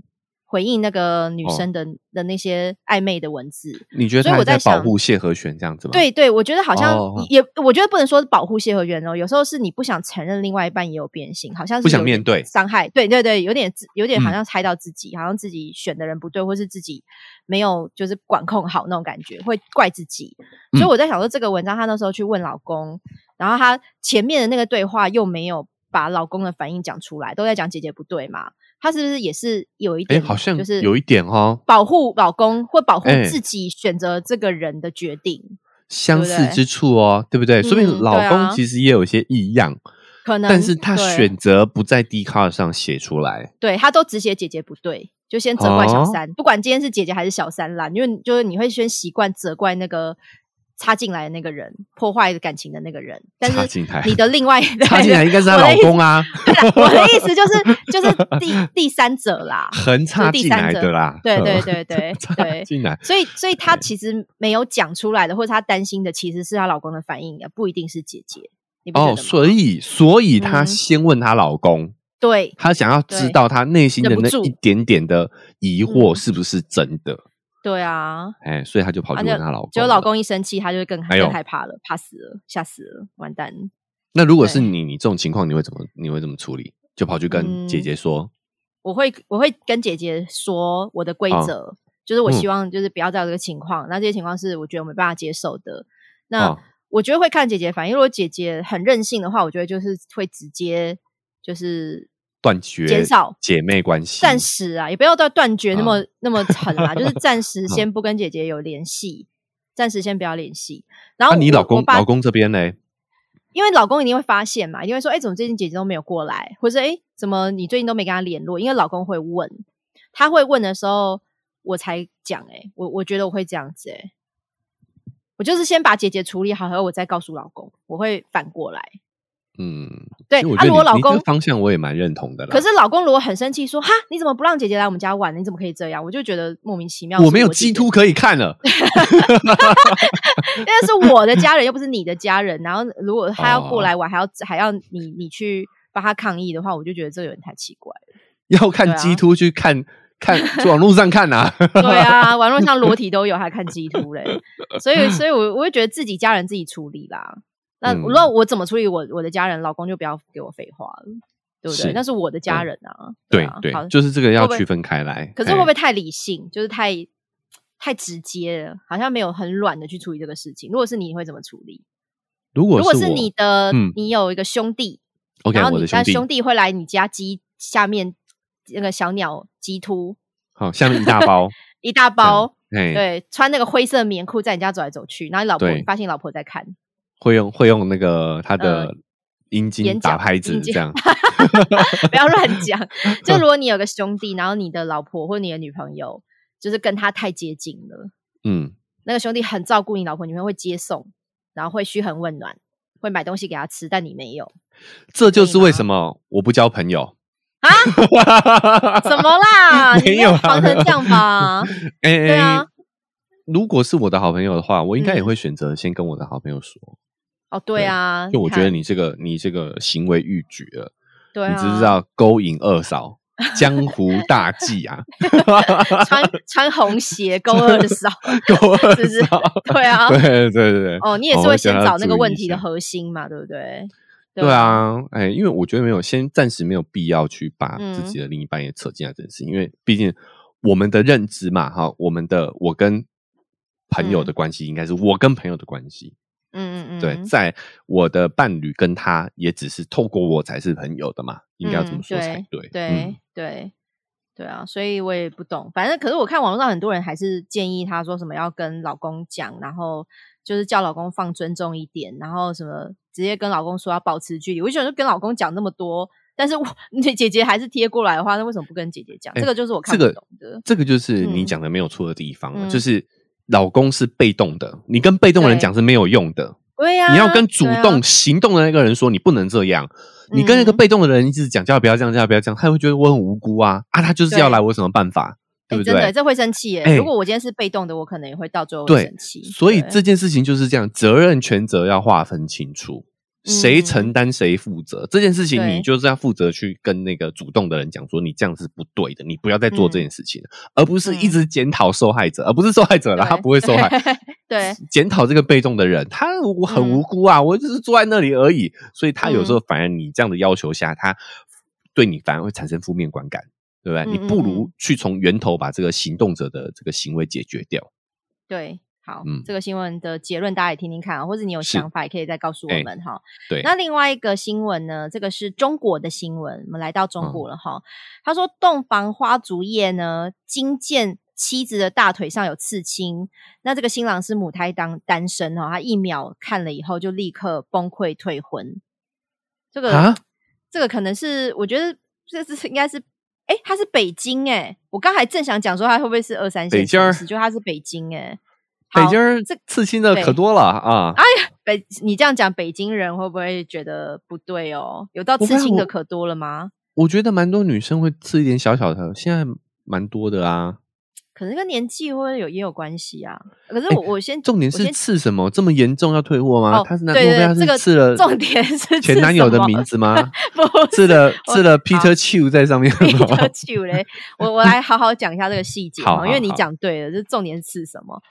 回应那个女生的、哦、的那些暧昧的文字。你觉得她在保护谢和弦这样子吗？对对，我觉得好像也、哦、我觉得不能说保护谢和弦哦，有时候是你不想承认另外一半也有变心，好像是不想面对伤害。对对对，有点有点好像猜到自己、嗯、好像自己选的人不对，或是自己没有就是管控好那种感觉，会怪自己。所以我在想说这个文章她那时候去问老公、嗯、然后她前面的那个对话又没有把老公的反应讲出来，都在讲姐姐不对嘛，她是不是也是有一点、欸、好像就是有一点哦，保护老公或保护自己选择这个人的决定、欸、相似之处哦，对不对？说明、嗯、老公其实也有一些异样，可能、啊、但是他选择不在 D 卡上写出来，对，他都只写姐姐不对，就先责怪小三、哦、不管今天是姐姐还是小三啦，因为就是你会先习惯责怪那个插进来的那个人，破坏感情的那个人，但是你的另外插进来应该是她老公啊。我的意思就是就是第第三者啦，横插进来的啦，对对对对对，进来。所以所以她其实没有讲出来的，或者她担心的其实是她老公的反应，不一定是姐姐，你不觉得吗？哦，所以所以她先问她老公、嗯、对，她想要知道她内心的那一点点的疑惑是不是真的。对啊，哎、欸，所以她就跑去问她老公，结果老公一生气，她就会更更害怕了，怕死了，吓死了，完蛋。那如果是你，你这种情况，你会怎么，你会怎么处理？就跑去跟姐姐说？嗯、我会，我会跟姐姐说我的规则、哦，就是我希望就是不要再有这个情况、嗯。那这些情况是我觉得我没办法接受的。那、哦、我觉得会看姐姐反应，如果姐姐很任性的话，我觉得就是会直接就是。断绝减少姐妹关系，暂时啊，也不要再断绝那么、嗯、那么狠啦、啊，就是暂时先不跟姐姐有联系，暂、嗯、时先不要联系。然后、啊、你老公老公这边呢？因为老公一定会发现嘛，一定会说，哎、欸，怎么最近姐姐都没有过来，或者哎、欸，怎么你最近都没跟她联络？因为老公会问，他会问的时候，我才讲，哎、欸，我我觉得我会这样子、欸，哎，我就是先把姐姐处理好，然后我再告诉老公，我会反过来。嗯，对，我觉得、啊、我老公你这方向我也蛮认同的啦。可是老公如果很生气说，哈，你怎么不让姐姐来我们家玩，你怎么可以这样，我就觉得莫名其妙，我没有鸡突可以看了。因为是我的家人又不是你的家人，然后如果他要过来玩、哦、还要还要你你去帮他抗议的话，我就觉得这有点太奇怪了。要看鸡突去看看网络上看啊对啊，网络上裸体都有，还看鸡突嘞。所以所以我我会觉得自己家人自己处理啦。那如果我怎么处理我我的家人，老公就不要给我废话了，对不对？是，那是我的家人啊。对 对, 对，就是这个要区分开来。可是会不会太理性，就是太太直接了，好像没有很软的去处理这个事情。如果是你，你会怎么处理？如果是我，如果是你的、嗯、你有一个兄弟， okay, 然后你但 兄, 兄弟会来你家鸡下面那个小鸟鸡突，好、哦，下面一大包一大包，对，穿那个灰色棉裤在你家走来走去，然后你老婆发现你老婆在看，会用会用那个他的阴茎打拍子、呃、这样不要乱讲就如果你有个兄弟，然后你的老婆或你的女朋友就是跟他太接近了，嗯，那个兄弟很照顾你老婆，你们会接送，然后会嘘寒问暖，会买东西给他吃，但你没有。这就是为什么我不交朋友啊怎么啦？没有防成这样吧、欸、对啊，如果是我的好朋友的话，我应该也会选择先跟我的好朋友说、嗯、哦对啊，就我觉得你这个你这个行为逾矩了，对啊，你知不知道勾引二嫂江湖大忌啊穿穿红鞋勾二嫂勾二嫂是不是？对啊对对对哦，你也是会先找那个问题的核心嘛、哦、对不对？对啊，哎、欸，因为我觉得没有先暂时没有必要去把自己的另一半也扯进来这件事、嗯、因为毕竟我们的认知嘛哈，我们的我跟朋友的关系应该是我跟朋友的关系，嗯嗯嗯，对，在我的伴侣跟他也只是透过我才是朋友的嘛，应该要这么说才对、嗯、对、嗯、对对啊，所以我也不懂，反正可是我看网络上很多人还是建议他说什么要跟老公讲，然后就是叫老公放尊重一点，然后什么直接跟老公说要保持距离，我就觉得跟老公讲那么多，但是我姐姐还是贴过来的话，那为什么不跟姐姐讲、欸、这个就是我看不懂的、这个、这个就是你讲的没有错的地方、嗯、就是老公是被动的，你跟被动的人讲是没有用的，对啊，你要跟主动、啊、行动的那个人说你不能这样、嗯、你跟那个被动的人一直讲叫他不要这样，叫他不要这样，他会觉得我很无辜啊啊，他就是要来，我有什么办法， 对, 对不对、欸、真的这会生气耶、欸、如果我今天是被动的，我可能也会到最后会生气，所以这件事情就是这样，责任权责要划分清楚，谁承担谁负责、嗯、这件事情你就是要负责去跟那个主动的人讲说你这样是不对的，你不要再做这件事情了、嗯、而不是一直检讨受害者、嗯、而不是受害者啦，他不会受害，对，检讨这个被动的人，他很无辜啊、嗯、我就是坐在那里而已，所以他有时候反而你这样的要求下，他对你反而会产生负面观感，对不对？嗯嗯嗯，你不如去从源头把这个行动者的这个行为解决掉，对，好、嗯，这个新闻的结论大家也听听看、哦、或者你有想法也可以再告诉我们、欸、对，那另外一个新闻呢，这个是中国的新闻，我们来到中国了、嗯、他说洞房花烛夜呢，惊见妻子的大腿上有刺青，那这个新郎是母胎当单身、哦、他一秒看了以后就立刻崩溃退婚，这个这个可能是我觉得这是应该是哎，他是北京哎，我刚才正想讲说他会不会是二三线城市，就他是北京哎，北京刺青的可多了啊！哎呀，北你这样讲，北京人会不会觉得不对哦？有到刺青的可多了吗？ 我, 我觉得蛮多女生会刺一点小小的，现在蛮多的啊。可能跟年纪或者有也有关系啊。可是我、欸、我先重点是刺什么这么严重要退货吗？哦、他是男朋友，他是刺了、這個、重点是前男友的名字吗？不刺了刺了 Peter Chu 在上面。Peter Chu 嘞，我我来好好讲一下这个细节因为你讲对了，这重点是刺什么？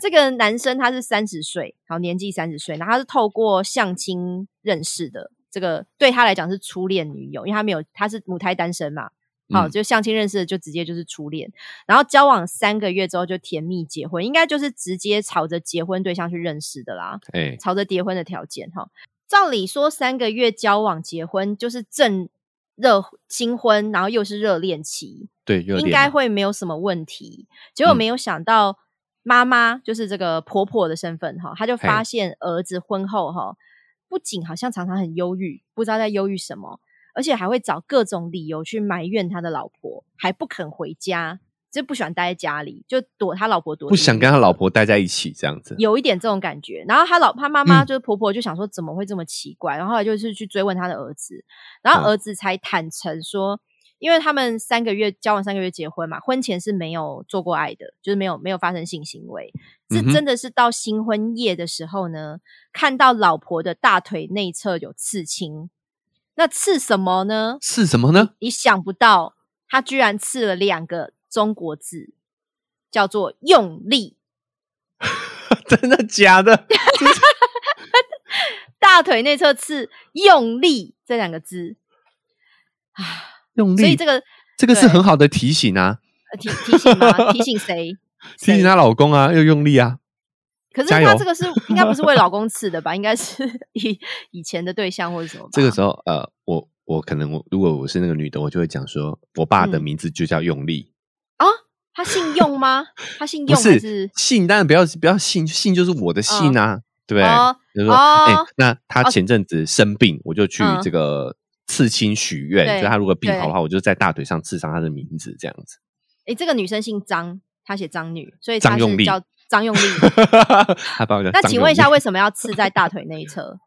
这个男生他是三十岁，好年纪三十岁，然后他是透过相亲认识的，这个对他来讲是初恋女友，因为他没有他是母胎单身嘛。好，就相亲认识的就直接就是初恋，然后交往三个月之后就甜蜜结婚，应该就是直接朝着结婚对象去认识的啦、欸、朝着结婚的条件哈。照理说三个月交往结婚就是正热新婚，然后又是热恋期，对，热恋应该会没有什么问题，结果没有想到妈妈、嗯、就是这个婆婆的身份哈，她就发现儿子婚后哈，不仅好像常常很忧郁，不知道在忧郁什么，而且还会找各种理由去埋怨他的老婆，还不肯回家，就不喜欢待在家里，就躲他老婆躲，不想跟他老婆待在一起这样子，有一点这种感觉。然后他老他妈妈就是婆婆就想说怎么会这么奇怪、嗯、然后就是去追问他的儿子，然后儿子才坦诚说、嗯、因为他们三个月交往三个月结婚嘛，婚前是没有做过爱的，就是没有没有发生性行为，是真的是到新婚夜的时候呢，看到老婆的大腿内侧有刺青，那刺什么呢？刺什么呢？你想不到，他居然刺了两个中国字，叫做用力。真的假的？大腿内侧刺用力这两个字，用力。所以这个这个是很好的提醒啊。提提醒吗？提醒谁？提醒她老公啊，要用力啊。可是她这个是应该不是为老公刺的吧？应该是以以前的对象或者什么吧。这个时候，呃，我我可能我如果我是那个女的，我就会讲说，我爸的名字就叫用力、嗯、啊。他姓用吗？他姓用还是姓？当然不要不要姓，姓就是我的姓啊，嗯、对不对？哦、就是说，哎、哦欸，那他前阵子生病，哦、我就去这个刺青许愿，嗯、就他如果病好的话，我就在大腿上刺上他的名字，这样子。哎，这个女生姓张，她写张女，所以她是叫张用力。那请问一下，为什么要刺在大腿内侧？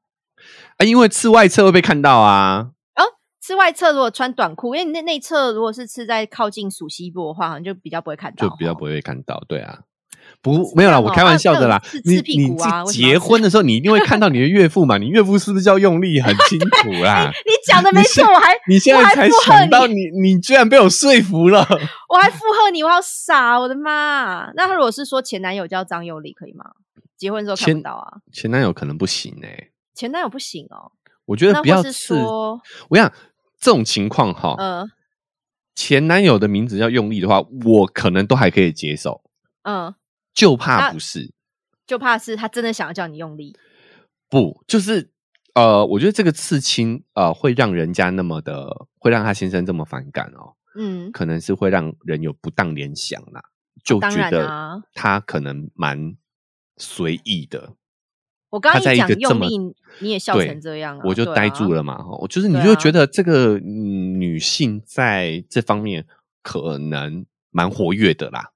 啊，因为刺外侧会被看到啊。哦，刺外侧如果穿短裤，因为你内侧如果是刺在靠近属膝部的话，好像就比较不会看到，就比较不会被看到。对啊，不、哦、没有啦，我开玩笑的啦。啊、你你结婚的时候，你一定会看到你的岳父嘛？你岳父是不是叫用力？很清楚啦。你讲的没错，我还你现在才想到你，你你居然被我说服了。我还附和你，我好傻，我的妈！那如果是说前男友叫张佑利可以吗？结婚的时候看不到啊。前, 前男友可能不行哎、欸。前男友不行哦。我觉得不要刺。我想这种情况哈，呃、前男友的名字叫用力的话，我可能都还可以接受。嗯、呃。就怕不是，就怕是他真的想要叫你用力。不，就是呃，我觉得这个刺青呃，会让人家那么的，会让他先生这么反感哦。嗯，可能是会让人有不当联想啦，就觉得他可能蛮随意的。我刚刚一讲用力，你也笑成这样啊，我就呆住了嘛。啊、就是你就觉得这个女性在这方面可能蛮活跃的啦。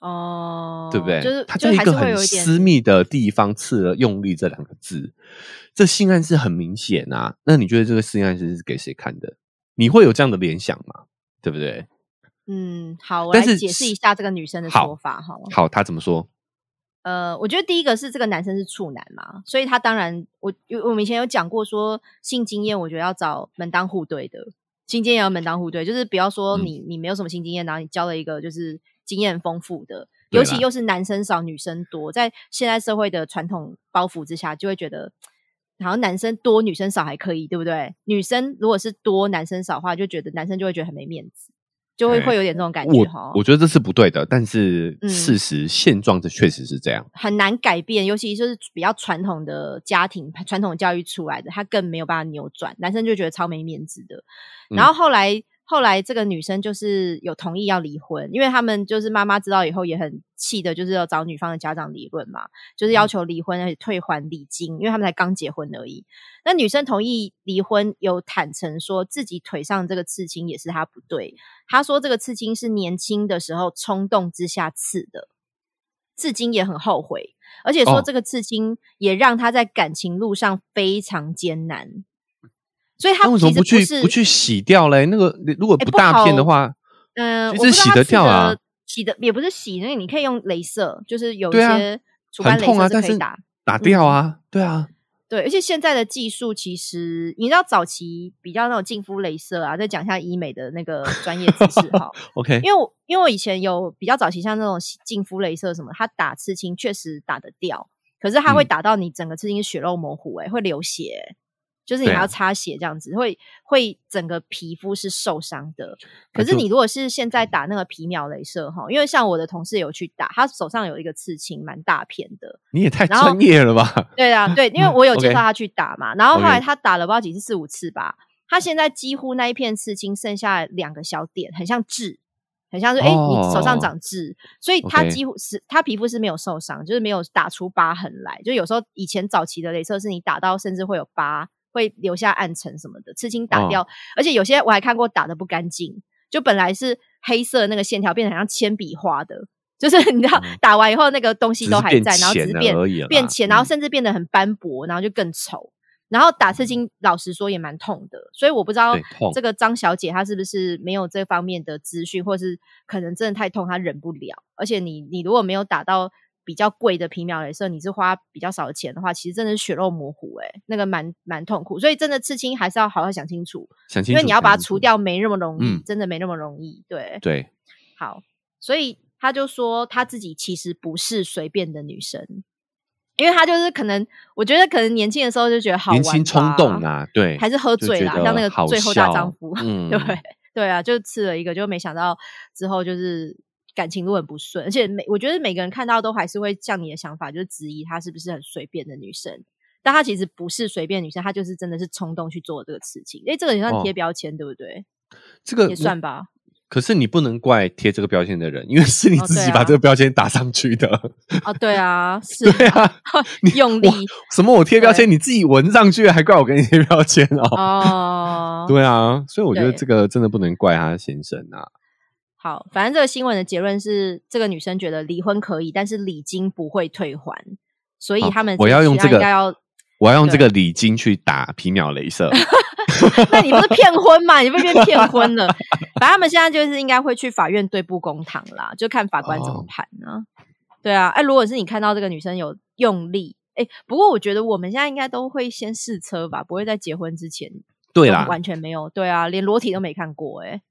哦，对不对？就是他在一个很私密的地方刺了"用力"这两个字，这性暗示很明显啊。那你觉得这个性暗示是给谁看的？你会有这样的联想吗？对不对？嗯，好，我来解释一下这个女生的说法哈。好，她怎么说？呃，我觉得第一个是这个男生是处男嘛，所以他当然，我我们以前有讲过说性经验，我觉得要找门当户对的，性经验要门当户对，就是不要说你、嗯、你没有什么性经验，然后你交了一个就是。经验丰富的，尤其又是男生少女生多，在现在社会的传统包袱之下，就会觉得好像男生多女生少还可以，对不对？女生如果是多男生少的话，就觉得男生就会觉得很没面子，就会、欸、会有点这种感觉。 我, 我觉得这是不对的，但是事实、嗯、现状这确实是这样，很难改变，尤其就是比较传统的家庭传统教育出来的，他更没有办法扭转，男生就觉得超没面子的。然后后来、嗯后来这个女生就是有同意要离婚，因为他们就是妈妈知道以后也很气的，就是要找女方的家长理论嘛，就是要求离婚而且退还礼金，因为他们才刚结婚而已。那女生同意离婚，有坦诚说自己腿上这个刺青也是她不对，她说这个刺青是年轻的时候冲动之下刺的，至今也很后悔，而且说这个刺青也让她在感情路上非常艰难。所以他为什么不去不去洗掉嘞？那个如果不大片的话，嗯、欸，就是洗得掉啊。呃、洗的也不是洗，那你可以用雷射，就是有一些除斑雷射是可以打、啊、打掉啊、嗯。对啊，对，而且现在的技术其实你知道，早期比较那种净肤雷射啊，再讲一下医美的那个专业知识哈。OK， 因为我因为我以前有比较早期像那种净肤雷射什么，它打刺青确实打得掉，可是它会打到你整个刺青血肉模糊、欸，哎、嗯，会流血、欸。就是你还要擦血这样子、啊、会会整个皮肤是受伤的。可是你如果是现在打那个皮秒雷射齁，因为像我的同事有去打，他手上有一个刺青蛮大片的。你也太专业了吧。对啊，对，因为我有介绍他去打嘛、嗯、然后后来他打了不知道几次，四五次吧。他现在几乎那一片刺青剩下两个小点，很像痣。很像是哎、欸，你手上长痣， oh, 所以他几乎是、okay. 他皮肤是没有受伤，就是没有打出疤痕来。就有时候以前早期的雷射是你打到甚至会有疤，会留下暗沉什么的，刺青打掉、哦、而且有些我还看过打得不干净，就本来是黑色的那个线条变成像铅笔画的，就是你知道、嗯、打完以后那个东西都还在，然后只是变变浅，然后甚至变得很斑驳，然后就更丑、嗯、然后打刺青老实说也蛮痛的，所以我不知道这个张小姐她是不是没有这方面的资讯，或是可能真的太痛她忍不了，而且你你如果没有打到比较贵的皮秒雷射，你是花比较少的钱的话，其实真的是血肉模糊、欸、那个蛮蛮痛苦，所以真的刺青还是要好好想清楚，想清楚，因为你要把它除掉没那么容易、嗯、真的没那么容易。对对，好，所以他就说他自己其实不是随便的女生，因为他就是可能我觉得可能年轻的时候就觉得好玩，年轻冲动啊，对，还是喝醉啦，像那个最后大丈夫、嗯、对对啊，就刺了一个，就没想到之后就是感情路很不顺，而且每我觉得每个人看到都还是会像你的想法，就是质疑她是不是很随便的女生，但她其实不是随便女生，她就是真的是冲动去做这个事情。因为这个也算贴标签、哦、对不对？这个也算吧。可是你不能怪贴这个标签的人，因为是你自己把这个标签打上去的。哦，对啊，是，对啊，用力什么？我贴标签，你自己纹上去，还怪我给你贴标签哦？哦，对啊，所以我觉得这个真的不能怪他先生啊。好，反正这个新闻的结论是，这个女生觉得离婚可以，但是礼金不会退还，所以他们、哦、我要用这个，要我要用这个礼金去打皮秒雷射。那你不是骗婚吗？你不是被骗婚了？反正他们现在就是应该会去法院对簿公堂啦，就看法官怎么判呢、啊哦？对啊，哎、欸，如果是你看到这个女生有用力，哎、欸，不过我觉得我们现在应该都会先试车吧，不会在结婚之前，对啦，完全没有，对啊，连裸体都没看过、欸，哎。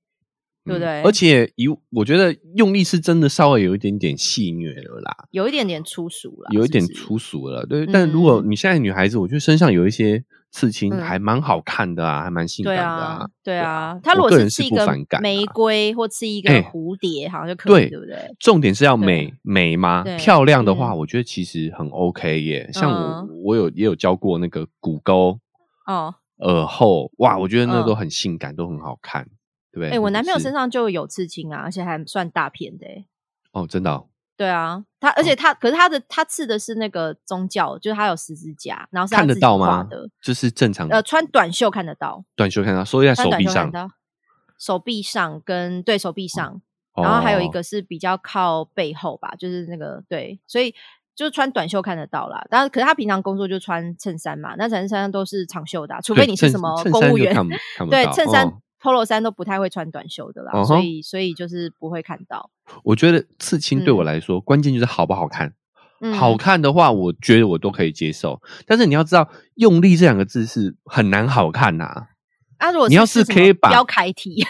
对不对？而且我觉得用力是真的稍微有一点点戏谑了啦，有一点点粗俗了，有一点粗俗了。对，嗯、但如果你现在女孩子，我觉得身上有一些刺青还蛮好看的啊，嗯、还蛮性感的啊。对啊，她、啊、如果是刺一个玫瑰或刺一个蝴蝶，好像就可以，欸、对, 对不对？重点是要美美吗？漂亮的话，我觉得其实很 OK 耶。像我，嗯、我有也有教过那个骨沟哦、耳后，哇，我觉得那都很性感，嗯、都很好看。哎、欸，我男朋友身上就有刺青啊，而且还算大片的、欸、哦，真的、哦？对啊，他而且他、哦、可是他的他刺的是那个宗教，就是他有十字架，然后是他自己画的，看得到吗？就是正常呃，穿短袖看得到，短袖看得到，所以在手臂上，手臂上跟对手臂上、哦，然后还有一个是比较靠背后吧，就是那个对，所以就是穿短袖看得到啦。但是可是他平常工作就穿衬衫嘛，那衬衫都是长袖的、啊，除非你是什么公务员，对，衬衫。Polo 衫都不太会穿短袖的啦、uh-huh. 所以所以就是不会看到。我觉得刺青对我来说、嗯、关键就是好不好看、嗯、好看的话我觉得我都可以接受，但是你要知道用力这两个字是很难好看啊。啊如果是你要是可以把标楷体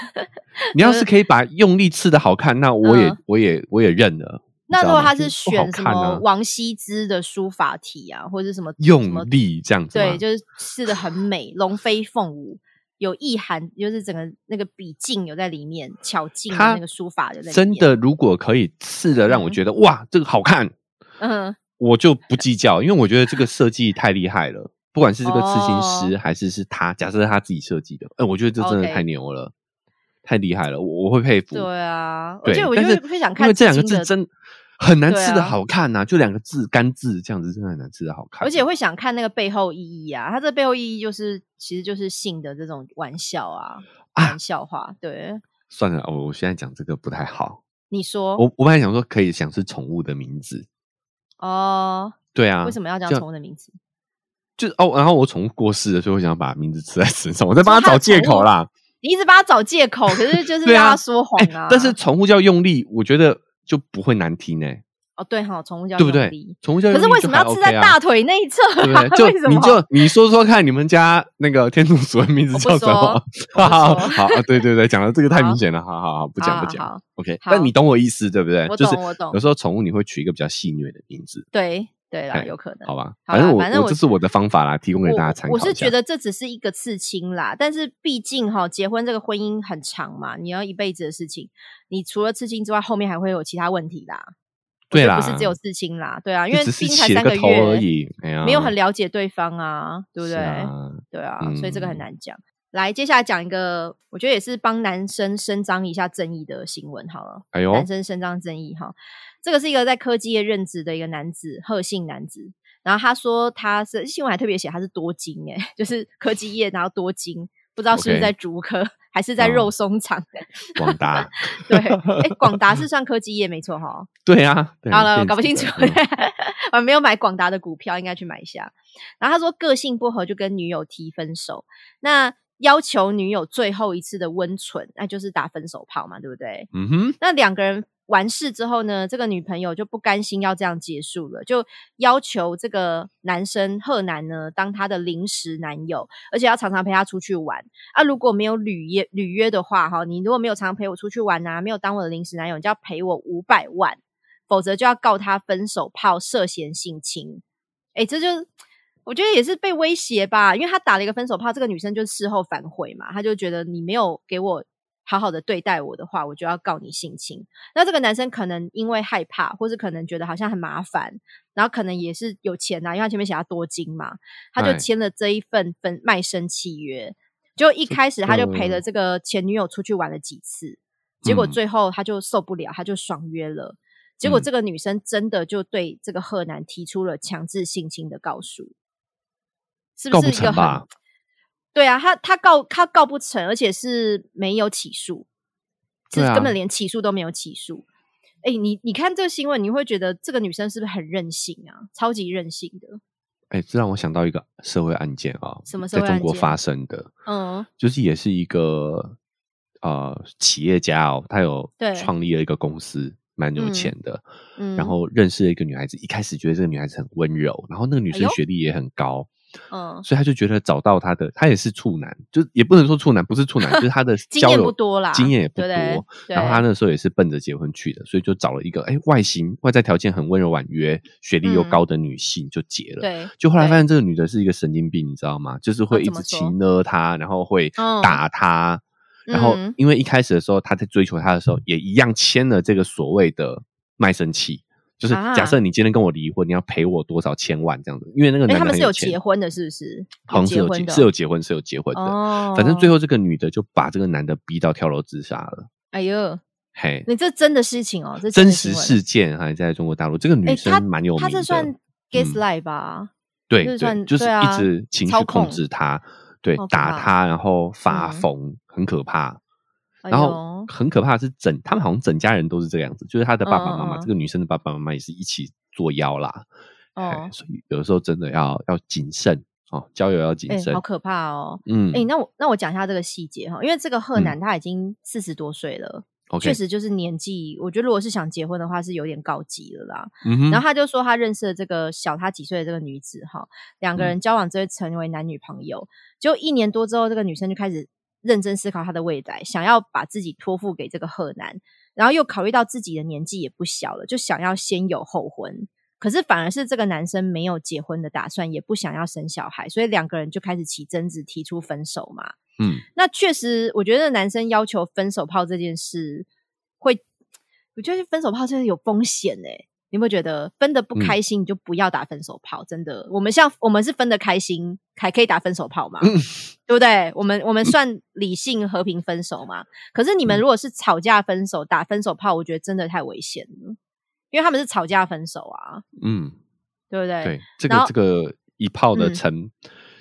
你要是可以把用力刺的好看，那我也、嗯、我也我也认了。那如果他是选什么王羲之的书法体啊，或者什么用力这样子，对，就是刺的很美，龙飞凤舞，有意涵，就是整个那个笔劲有在里面，巧劲的那个书法有在里面。真的如果可以刺的让我觉得、嗯、哇这个好看，嗯，我就不计较，因为我觉得这个设计太厉害了，不管是这个刺青师、哦、还是是他，假设是他自己设计的、欸、我觉得这真的太牛了、okay、太厉害了， 我, 我会佩服。对啊，对，而且我就会想看，因为这两个字真很难吃的好看啊，就两个字干字这样子真的很难吃的好看，而且会想看那个背后意义啊，它这背后意义就是其实就是性的这种玩笑啊，啊玩笑话。对，算了，我我现在讲这个不太好。你说我我本来想说可以想是宠物的名字哦，对啊，为什么要讲宠物的名字？就哦，然后我宠物过世了，所以我想把名字刺在身上，我在帮他找借口啦。你一直帮他找借口，可是就是让他说谎 啊, 啊、欸。但是宠物叫用力，我觉得。就不会难听呢、欸。哦，对哈，宠物叫用力，对不对？宠物叫用力，可是为什么要刺在大腿那一侧、啊？对，就你就你说说看，你们家那个天竺鼠的名字叫什么？哈哈，好，对对对，讲到这个太明显了，好好好，不讲不讲 ，OK。但你懂我意思对不对？我懂我懂。就是、有时候宠物你会取一个比较戏谑的名字，对。对啦，有可能，好吧，反正 我, 反正 我, 我这是我的方法啦，提供给大家参考一下。我是觉得这只是一个刺青啦，但是毕竟齁，结婚这个婚姻很长嘛，你要一辈子的事情，你除了刺青之外，后面还会有其他问题啦。对啦，不是只有刺青啦，对啊，因为毕竟才三个月而已、哎，没有很了解对方啊，对不对？啊对啊、嗯，所以这个很难讲。来，接下来讲一个，我觉得也是帮男生伸张一下正义的新闻好了。哎呦，男生伸张正义哈，这个是一个在科技业任职的一个男子，贺姓男子。然后他说他是新闻还特别写他是多金哎、欸，就是科技业然后多金，不知道是不是在竹科、okay. 还是在肉松厂。广、嗯、达对，哎，广达是算科技业没错哈。对啊，对好了，搞不清楚。我没有买广达的股票，应该去买一下。然后他说个性不合就跟女友提分手，那。要求女友最后一次的温存，那就是打分手炮嘛，对不对？嗯哼。那两个人完事之后呢，这个女朋友就不甘心要这样结束了，就要求这个男生贺男呢当他的临时男友，而且要常常陪他出去玩啊。如果没有履约履约的话哈，你如果没有常陪我出去玩啊，没有当我的临时男友，你就要赔我五百万，否则就要告他分手炮涉嫌性侵。哎、欸，这就我觉得也是被威胁吧，因为他打了一个分手炮，这个女生就事后反悔嘛，她就觉得你没有给我好好的对待我的话，我就要告你性侵。那这个男生可能因为害怕，或是可能觉得好像很麻烦，然后可能也是有钱啊，因为他前面写他多金嘛，他就签了这一份分卖身契约。就一开始他就陪了这个前女友出去玩了几次，结果最后他就受不了，他就爽约了。结果这个女生真的就对这个贺男提出了强制性侵的告诉，是不是一个很？对啊，他他告他告不成，而且是没有起诉，是根本连起诉都没有起诉。哎、欸，你你看这个新闻，你会觉得这个女生是不是很任性啊？超级任性的。哎、欸，这让我想到一个社会案件啊，什么社会案件？在中国发生的，嗯，就是也是一个呃企业家哦，他有创立了一个公司，蛮有钱的、嗯，然后认识了一个女孩子，一开始觉得这个女孩子很温柔，然后那个女生学历也很高。哎嗯，所以他就觉得找到他的，他也是处男，就也不能说处男，不是处男，就是他的交友经验不多啦，经验也不多。对对，然后他那时候也是奔着结婚去的，所以就找了一个哎外形外在条件很温柔婉约、学历又高的女性就结了。对、嗯，就后来发现这个女的是一个神经病，你知道吗？就是会一直骑呢他，然后会打他、嗯，然后因为一开始的时候他在追求他的时候，也一样签了这个所谓的卖身契。就是假设你今天跟我离婚、啊，你要赔我多少千万这样子？因为那个男的很有钱，他们是有结婚的，是不是？好像是有结，是有结婚，是有结婚的、哦。反正最后这个女的就把这个男的逼到跳楼自杀了。哎呦，嘿，你这真的事情哦，这 真, 真实事件还在中国大陆。这个女生蛮有名的，她、欸、这算 gaslight 吧？嗯、对对、就是，就是一直情绪控制她，对，打她，然后发疯、嗯，很可怕。然后很可怕的是整他们好像整家人都是这个样子，就是他的爸爸妈妈、嗯、这个女生的爸爸妈妈也是一起作妖啦、嗯哎、所以有时候真的要要谨慎、哦、交友要谨慎、欸、好可怕哦、嗯欸、那我那我讲一下这个细节，因为这个贺男他已经四十多岁了、嗯、确实就是年纪我觉得如果是想结婚的话是有点告急了啦、嗯、然后他就说他认识了这个小他几岁的这个女子，两个人交往就会成为男女朋友、嗯、结果一年多之后这个女生就开始认真思考他的未来，想要把自己托付给这个贺男，然后又考虑到自己的年纪也不小了，就想要先有后婚，可是反而是这个男生没有结婚的打算，也不想要生小孩，所以两个人就开始起争执，提出分手嘛。嗯，那确实我觉得男生要求分手炮这件事会，我觉得分手炮真的有风险欸，你有没有觉得分得不开心你就不要打分手炮、嗯、真的我们像我们是分得开心还可以打分手炮嘛、嗯、对不对，我们我们算理性和平分手嘛，可是你们如果是吵架分手打分手炮我觉得真的太危险了，因为他们是吵架分手啊，嗯，对不对，对，这个这个一炮的成、嗯、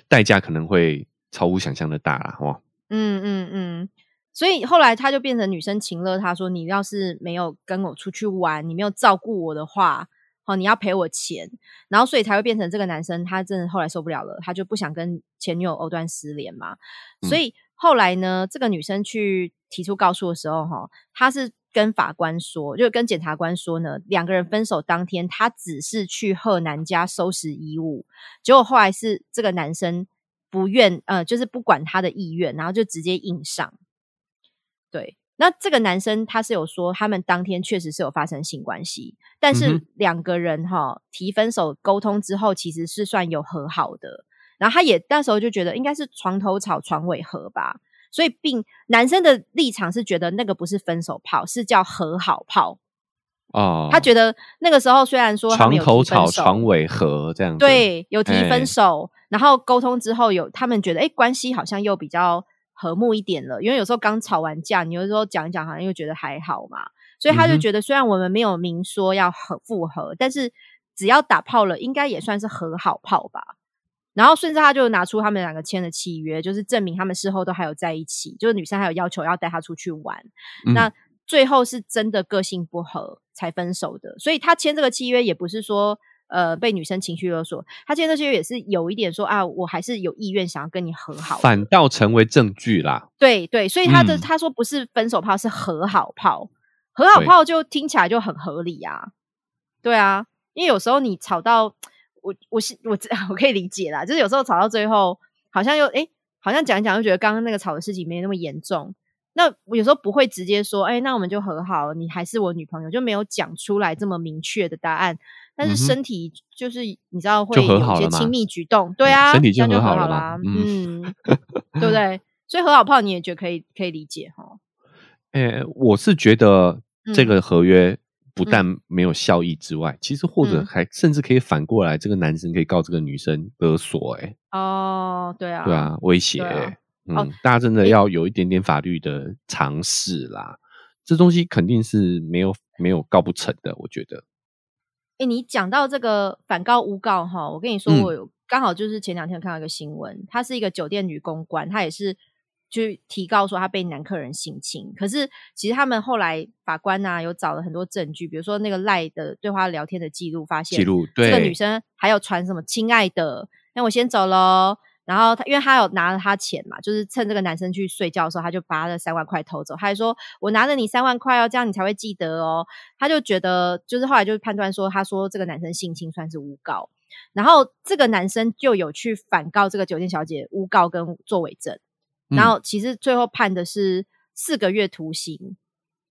代价可能会超乎想象的大啦，哇，嗯嗯嗯，所以后来他就变成女生情勒他说你要是没有跟我出去玩，你没有照顾我的话、哦、你要赔我钱，然后所以才会变成这个男生他真的后来受不了了，他就不想跟前女友藕断丝连嘛、嗯、所以后来呢这个女生去提出告诉的时候、哦、他是跟法官说就跟检察官说呢两个人分手当天他只是去贺男家收拾衣物，结果后来是这个男生不愿呃，就是不管他的意愿，然后就直接硬上，对，那这个男生他是有说他们当天确实是有发生性关系，但是两个人、哦、提分手沟通之后其实是算有和好的，然后他也那时候就觉得应该是床头吵床尾和吧，所以并男生的立场是觉得那个不是分手炮是叫和好炮、哦、他觉得那个时候虽然说他们有提分手床头吵床尾和这样子，对，有提分手、哎、然后沟通之后有他们觉得哎，关系好像又比较和睦一点了，因为有时候刚吵完架你有时候讲一讲好像又觉得还好嘛，所以他就觉得虽然我们没有明说要和复合、嗯、但是只要打炮了应该也算是和好炮吧，然后甚至他就拿出他们两个签的契约就是证明他们事后都还有在一起，就是女生还有要求要带他出去玩、嗯、那最后是真的个性不合才分手的，所以他签这个契约也不是说呃，被女生情绪勒索，他今天这些也是有一点说啊，我还是有意愿想要跟你和好，反倒成为证据啦。对对，所以他的、嗯、他说不是分手炮，是和好炮。和好炮就听起来就很合理啊。对啊，因为有时候你吵到我我我我可以理解啦，就是有时候吵到最后好像又诶好像讲一讲就觉得刚刚那个吵的事情没那么严重，那我有时候不会直接说诶那我们就和好，你还是我女朋友，就没有讲出来这么明确的答案，但是身体就是你知道会有些亲密举动，对啊，身体就和好了嘛，嗯，对不对？所以和好炮你也觉得可以可以理解齁。欸，我是觉得这个合约不但没有效益之外，嗯，其实或者还甚至可以反过来，这个男生可以告这个女生勒索，欸，哦，对啊，对啊，威胁，欸啊，嗯，哦，大家真的要有一点点法律的常识啦，欸，这东西肯定是没有没有告不成的，我觉得。欸，你讲到这个反告诬告齁，我跟你说，我有刚好就是前两天看到一个新闻，她是一个酒店女公关，她也是。去提告说他被男客人性侵，可是其实他们后来法官啊有找了很多证据，比如说那个LINE的对话聊天的记录，发现记录对这个女生还有传什么亲爱的那我先走咯，然后他因为他有拿了他钱嘛，就是趁这个男生去睡觉的时候他就把他的三万块偷走，他还说我拿着你三万块哦，这样你才会记得哦，他就觉得就是后来就判断说他说这个男生性侵算是诬告，然后这个男生就有去反告这个酒店小姐诬告跟作伪证，然后其实最后判的是四个月徒刑，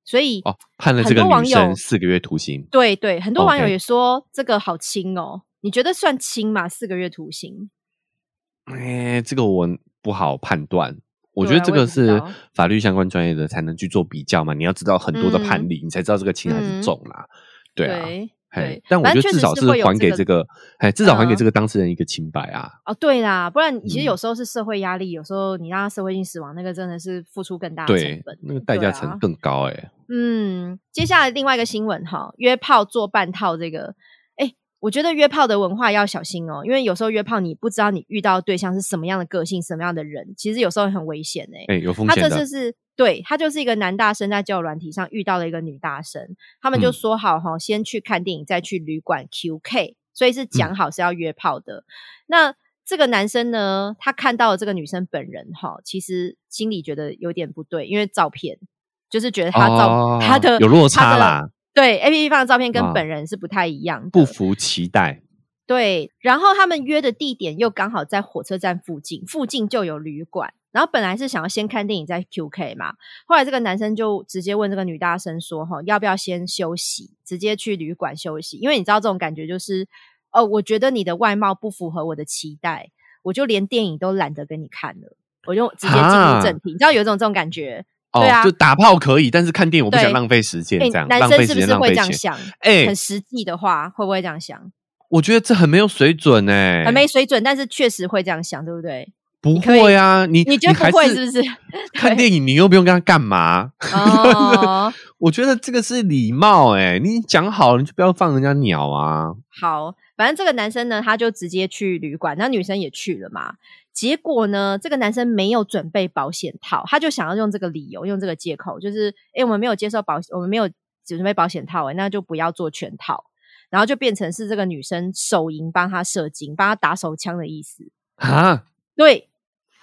所以哦判了这个女生四个月徒刑，对对，很多网友也说，okay，这个好轻哦，你觉得算轻吗？四个月徒刑？哎，这个我不好判断，我觉得这个是法律相关专业的才能去做比较嘛，你要知道很多的判例，嗯，你才知道这个轻还是重啦，嗯，对啊。对对，但我觉得至少是还给这个，哎，至少还给这个当事人一个清白啊！哦，对啦，不然其实有时候是社会压力，嗯，有时候你让他社会性死亡，那个真的是付出更大的成本，那个代价成更高哎，欸。嗯，接下来另外一个新闻哈，约炮做半套这个，哎，我觉得约炮的文化要小心哦，因为有时候约炮你不知道你遇到的对象是什么样的个性、什么样的人，其实有时候很危险哎，欸，哎，有风险的。他这次是。对，他就是一个男大生在交友软体上遇到了一个女大生，他们就说好齁，嗯，先去看电影再去旅馆 Q K， 所以是讲好是要约炮的，嗯，那这个男生呢他看到了这个女生本人齁，其实心里觉得有点不对，因为照片就是觉得他照，哦，他的有落差啦，对 A P P 放的照片跟本人是不太一样的，哦，不服期待，对，然后他们约的地点又刚好在火车站附近，附近就有旅馆，然后本来是想要先看电影再 Q K 嘛，后来这个男生就直接问这个女大生说齁，要不要先休息，直接去旅馆休息，因为你知道这种感觉就是哦，我觉得你的外貌不符合我的期待，我就连电影都懒得跟你看了，我就直接进入正题，你知道有一种这种感觉，哦，对啊，就打炮可以，但是看电影我不想浪费时间，这样，欸，男生是不是会这样想，欸，很实际的话会不会这样想，我觉得这很没有水准欸，很没水准，但是确实会这样想，对不对？不会啊，你你觉得不会是不是？看电影你又不用跟他干嘛？哦，我觉得这个是礼貌欸，你讲好了你就不要放人家鸟啊。好，反正这个男生呢，他就直接去旅馆，那女生也去了嘛。结果呢，这个男生没有准备保险套，他就想要用这个理由，用这个借口，就是哎，欸，我们没有接受保，我们没有准备保险套欸，那就不要做全套，然后就变成是这个女生手淫帮他射精，帮他打手枪的意思啊。对。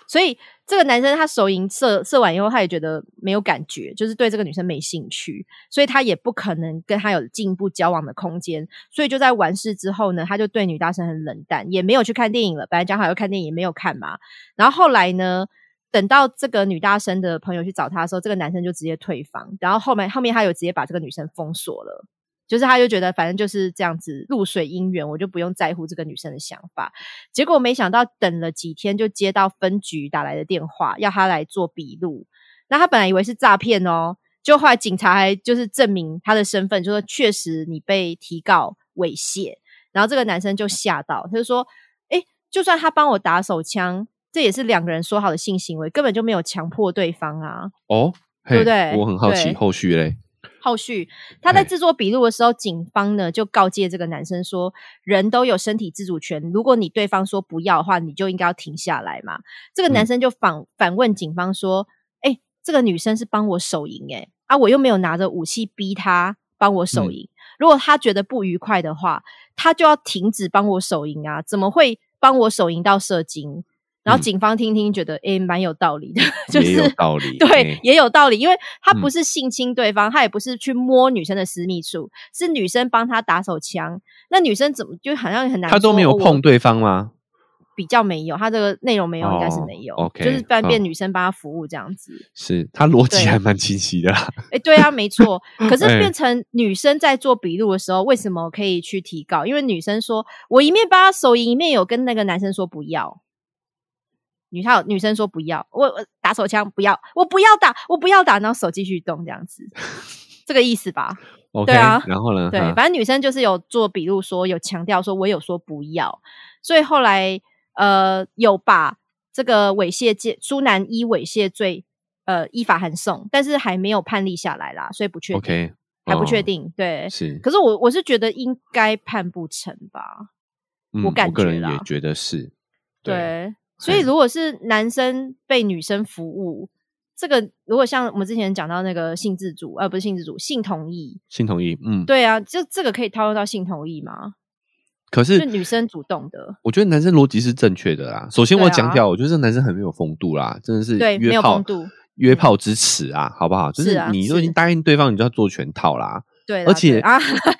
所以这个男生他手淫射射完以后，他也觉得没有感觉，就是对这个女生没兴趣，所以他也不可能跟他有进一步交往的空间，所以就在完事之后呢，他就对女大生很冷淡，也没有去看电影了，本来讲好要看电影也没有看嘛，然后后来呢等到这个女大生的朋友去找他的时候，这个男生就直接退房，然后后面后面他有直接把这个女生封锁了，就是他就觉得反正就是这样子露水姻缘，我就不用在乎这个女生的想法，结果没想到等了几天就接到分局打来的电话，要他来做笔录，那他本来以为是诈骗哦，就后来警察还就是证明他的身份，就说确实你被提告猥亵，然后这个男生就吓到，他就说诶，就算他帮我打手枪，这也是两个人说好的性行为，根本就没有强迫对方啊，哦，对不对？我很好奇后续嘞，后续他在制作笔录的时候，警方呢就告诫这个男生说，人都有身体自主权，如果你对方说不要的话，你就应该要停下来嘛。这个男生就反、嗯、反问警方说，欸，这个女生是帮我手淫欸，啊我又没有拿着武器逼她帮我手淫、嗯、如果她觉得不愉快的话，她就要停止帮我手淫啊，怎么会帮我手淫到射精？然后警方听听觉得诶蛮、嗯欸、有道理的，就是也有道理对、欸、也有道理，因为他不是性侵对方、嗯、他也不是去摸女生的私密处，是女生帮他打手枪，那女生怎么就好像很难，他都没有碰对方吗？比较没有，他这个内容没有、oh, 应该是没有 okay, 就是不然变女生帮他服务这样子、oh, 是他逻辑还蛮清晰的啦、欸、对啊没错可是变成女生在做笔录的时候为什么可以去提告？因为女生说我一面帮他手淫一面有跟那个男生说不要，女女生说不要， 我, 我打手枪不要，我不要打我不要打，然后手继续动这样子这个意思吧 okay, 对啊，然后呢对，反正女生就是有做笔录说有强调说我有说不要，所以后来呃，有把这个猥亵罪，苏南一猥亵罪，呃，依法函送，但是还没有判例下来啦，所以不确定， okay, 还不确定，哦、对，是。可是我我是觉得应该判不成吧，嗯、我感觉啦，我个人也觉得是，对。对，所以如果是男生被女生服务，这个如果像我们之前讲到那个性自主，呃，不是性自主，性同意，性同意，嗯，对啊，就这个可以套用到性同意吗？可是女生主动的，我觉得男生逻辑是正确的啦。首先我强调、啊、我觉得这男生很没有风度啦，真的是约炮，对，没有风度，约炮之耻啊、嗯、好不好？就是你都已经答应对方你就要做全套啦，对啦，而且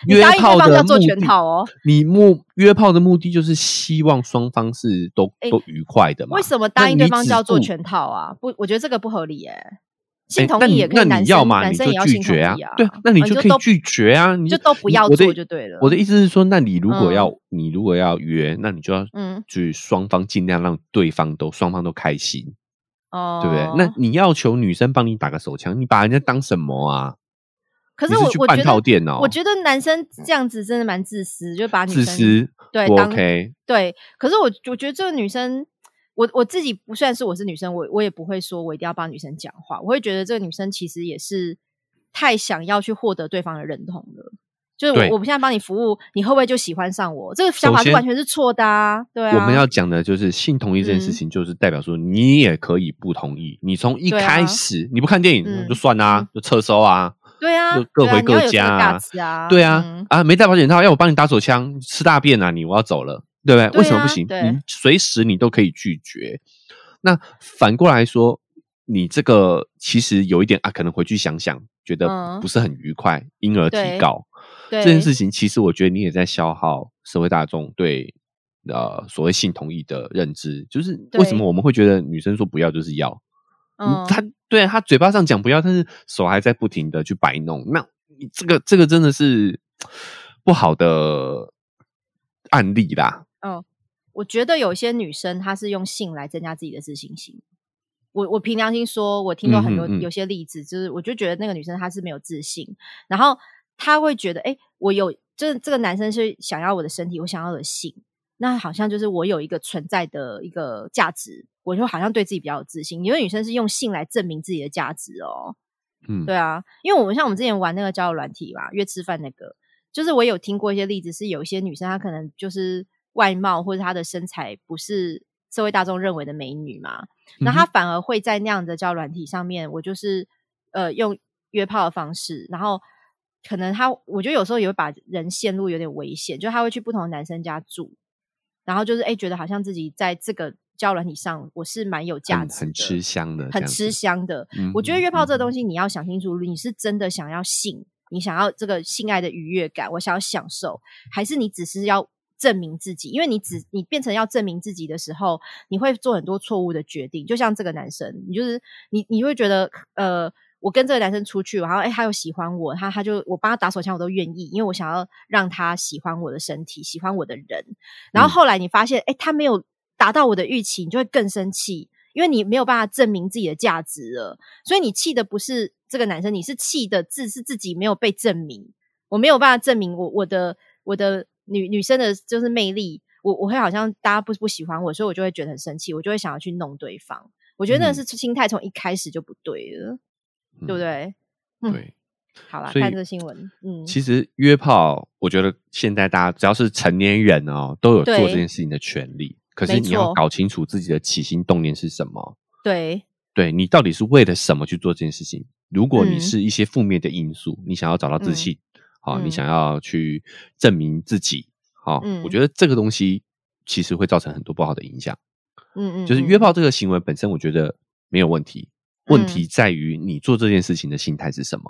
约炮的目的、啊、你答应对方要做全套哦，你目约炮的目的就是希望双方是都、欸、都愉快的嘛，为什么答应对方就要做全套啊？不，我觉得这个不合理耶、欸，性同意也可以、欸、那你要嘛你就拒绝啊，对，那你就可以拒绝啊，你就都不要做就对了。我的意思是说，那你如果要、嗯、你如果要约，那你就要去双方尽量让对方都双方都开心、嗯、对不对？那你要求女生帮你打个手枪，你把人家当什么啊？可是我是去半套电脑，我觉得男生这样子真的蛮自私，就把女生自私，对，我 OK 对。可是我我觉得这个女生，我我自己不算是，我是女生，我我也不会说我一定要帮女生讲话，我会觉得这个女生其实也是太想要去获得对方的认同了，就是我我不现在帮你服务，你会不会就喜欢上我？这个想法是完全是错的啊，对啊。我们要讲的就是性同意这件事情，就是代表说你也可以不同意，嗯、你从一开始、啊、你不看电影、嗯、就算啊，就撤收啊。对啊，各回各家啊，对 啊, 啊, 对啊、嗯、啊，没戴保险套，要我帮你打手枪、吃大便啊，你我要走了。对不对？对啊，为什么不行？你随时你都可以拒绝。那反过来说，你这个其实有一点啊，可能回去想想，觉得不是很愉快，嗯、因而提告。这件事情其实我觉得你也在消耗社会大众对呃所谓性同意的认知，就是为什么我们会觉得女生说不要就是要，嗯，她对啊，她嘴巴上讲不要，但是手还在不停的去摆弄。那这个这个真的是不好的案例啦。嗯，我觉得有些女生她是用性来增加自己的自信心。我我凭良心说，我听到很多、嗯嗯、有些例子，就是我就觉得那个女生她是没有自信，然后她会觉得，哎、欸，我有，就是这个男生是想要我的身体，我想要的性，那好像就是我有一个存在的一个价值，我就好像对自己比较有自信。因为女生是用性来证明自己的价值哦。嗯，对啊，因为我们像我们之前玩那个交友软体嘛，约吃饭那个，就是我有听过一些例子，是有一些女生她可能就是外貌或者她的身材不是社会大众认为的美女嘛，那她反而会在那样的交友软体上面，我就是呃用约炮的方式，然后可能她，我觉得有时候也会把人陷入有点危险，就她会去不同的男生家住，然后就是哎、欸、觉得好像自己在这个交友软体上我是蛮有价值的， 很, 很吃香的，很吃香的、嗯、我觉得约炮这个东西你要想清楚，你是真的想要性，你想要这个性爱的愉悦感，我想要享受，还是你只是要证明自己？因为你只你变成要证明自己的时候，你会做很多错误的决定。就像这个男生，你就是你你会觉得呃，我跟这个男生出去，然后哎、欸，他又喜欢我，他他就我帮他打手枪我都愿意，因为我想要让他喜欢我的身体，喜欢我的人。然后后来你发现哎、欸，他没有达到我的预期，你就会更生气，因为你没有办法证明自己的价值了。所以你气的不是这个男生，你是气的自是自己没有被证明，我没有办法证明我我的我的女女生的就是魅力，我我会好像大家不不喜欢我，所以我就会觉得很生气，我就会想要去弄对方。我觉得那是心态从一开始就不对了，嗯、对不对？嗯、对，好啦，看这新闻。嗯，其实约炮，我觉得现在大家只要是成年人哦，都有做这件事情的权利。可是你要搞清楚自己的起心动念是什么。对，对你到底是为了什么去做这件事情？如果你是一些负面的因素，嗯、你想要找到自信。嗯好、哦，你想要去证明自己，好、哦嗯，我觉得这个东西其实会造成很多不好的影响。嗯嗯，就是约炮这个行为本身我觉得没有问题，嗯，问题在于你做这件事情的心态是什么。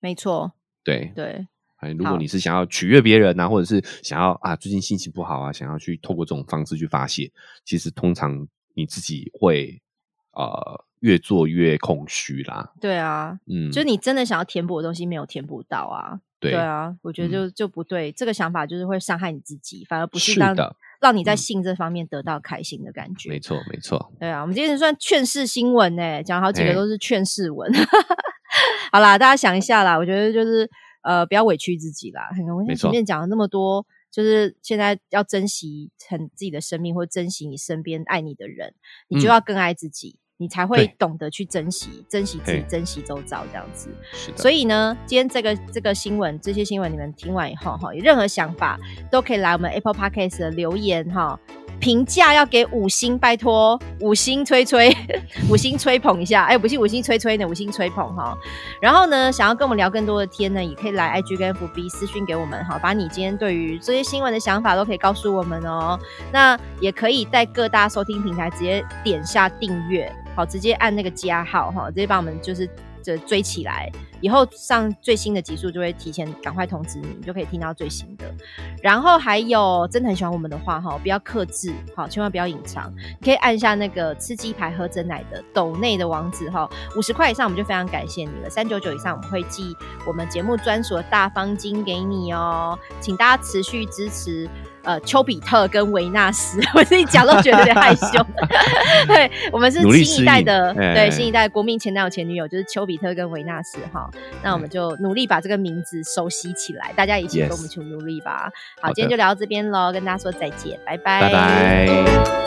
没错，对对，如果你是想要取悦别人啊，或者是想要啊最近心情不好啊，想要去透过这种方式去发泄，其实通常你自己会呃越做越空虚啦。对啊，嗯，就是你真的想要填补的东西没有填补到啊。对, 对啊，我觉得就、嗯、就不对，这个想法就是会伤害你自己，反而不是让让你在性这方面得到开心的感觉。嗯，没错没错。对啊，我们今天算劝世新闻欸，讲好几个都是劝世文。欸，好啦，大家想一下啦，我觉得就是呃不要委屈自己啦。我们前面讲了那么多，就是现在要珍惜很自己的生命，或珍惜你身边爱你的人，你就要更爱自己，嗯，你才会懂得去珍惜珍惜自己，珍惜周遭这样子。是的。所以呢，今天这个这个新闻这些新闻你们听完以后有任何想法都可以来我们 Apple Podcast 的留言评价，要给五星，拜托五星吹吹五星吹捧一下，哎，不是五星吹吹呢，五星吹捧哈。然后呢，想要跟我们聊更多的天呢，也可以来 I G 跟 F B 私讯给我们哈，把你今天对于这些新闻的想法都可以告诉我们哦。那也可以在各大收听平台直接点下订阅，好，直接按那个加号哈，直接把我们就是就追起来，以后上最新的集数就会提前赶快通知你，你就可以听到最新的。然后还有真的很喜欢我们的话不要克制，千万不要隐藏，你可以按下那个吃鸡排喝真奶的抖内的网址，五十块以上我们就非常感谢你了，三百九十九以上我们会寄我们节目专属的大方巾给你哦，请大家持续支持呃，丘比特跟维纳斯，我自己讲都觉得有点害羞。对，我们是新一代的，欸、对新一代国民前男友前女友就是丘比特跟维纳斯哈。那我们就努力把这个名字熟悉起来，大家一起跟我们去努力吧。Yes. 好，今天就聊到这边喽，跟大家说再见，拜拜。拜拜。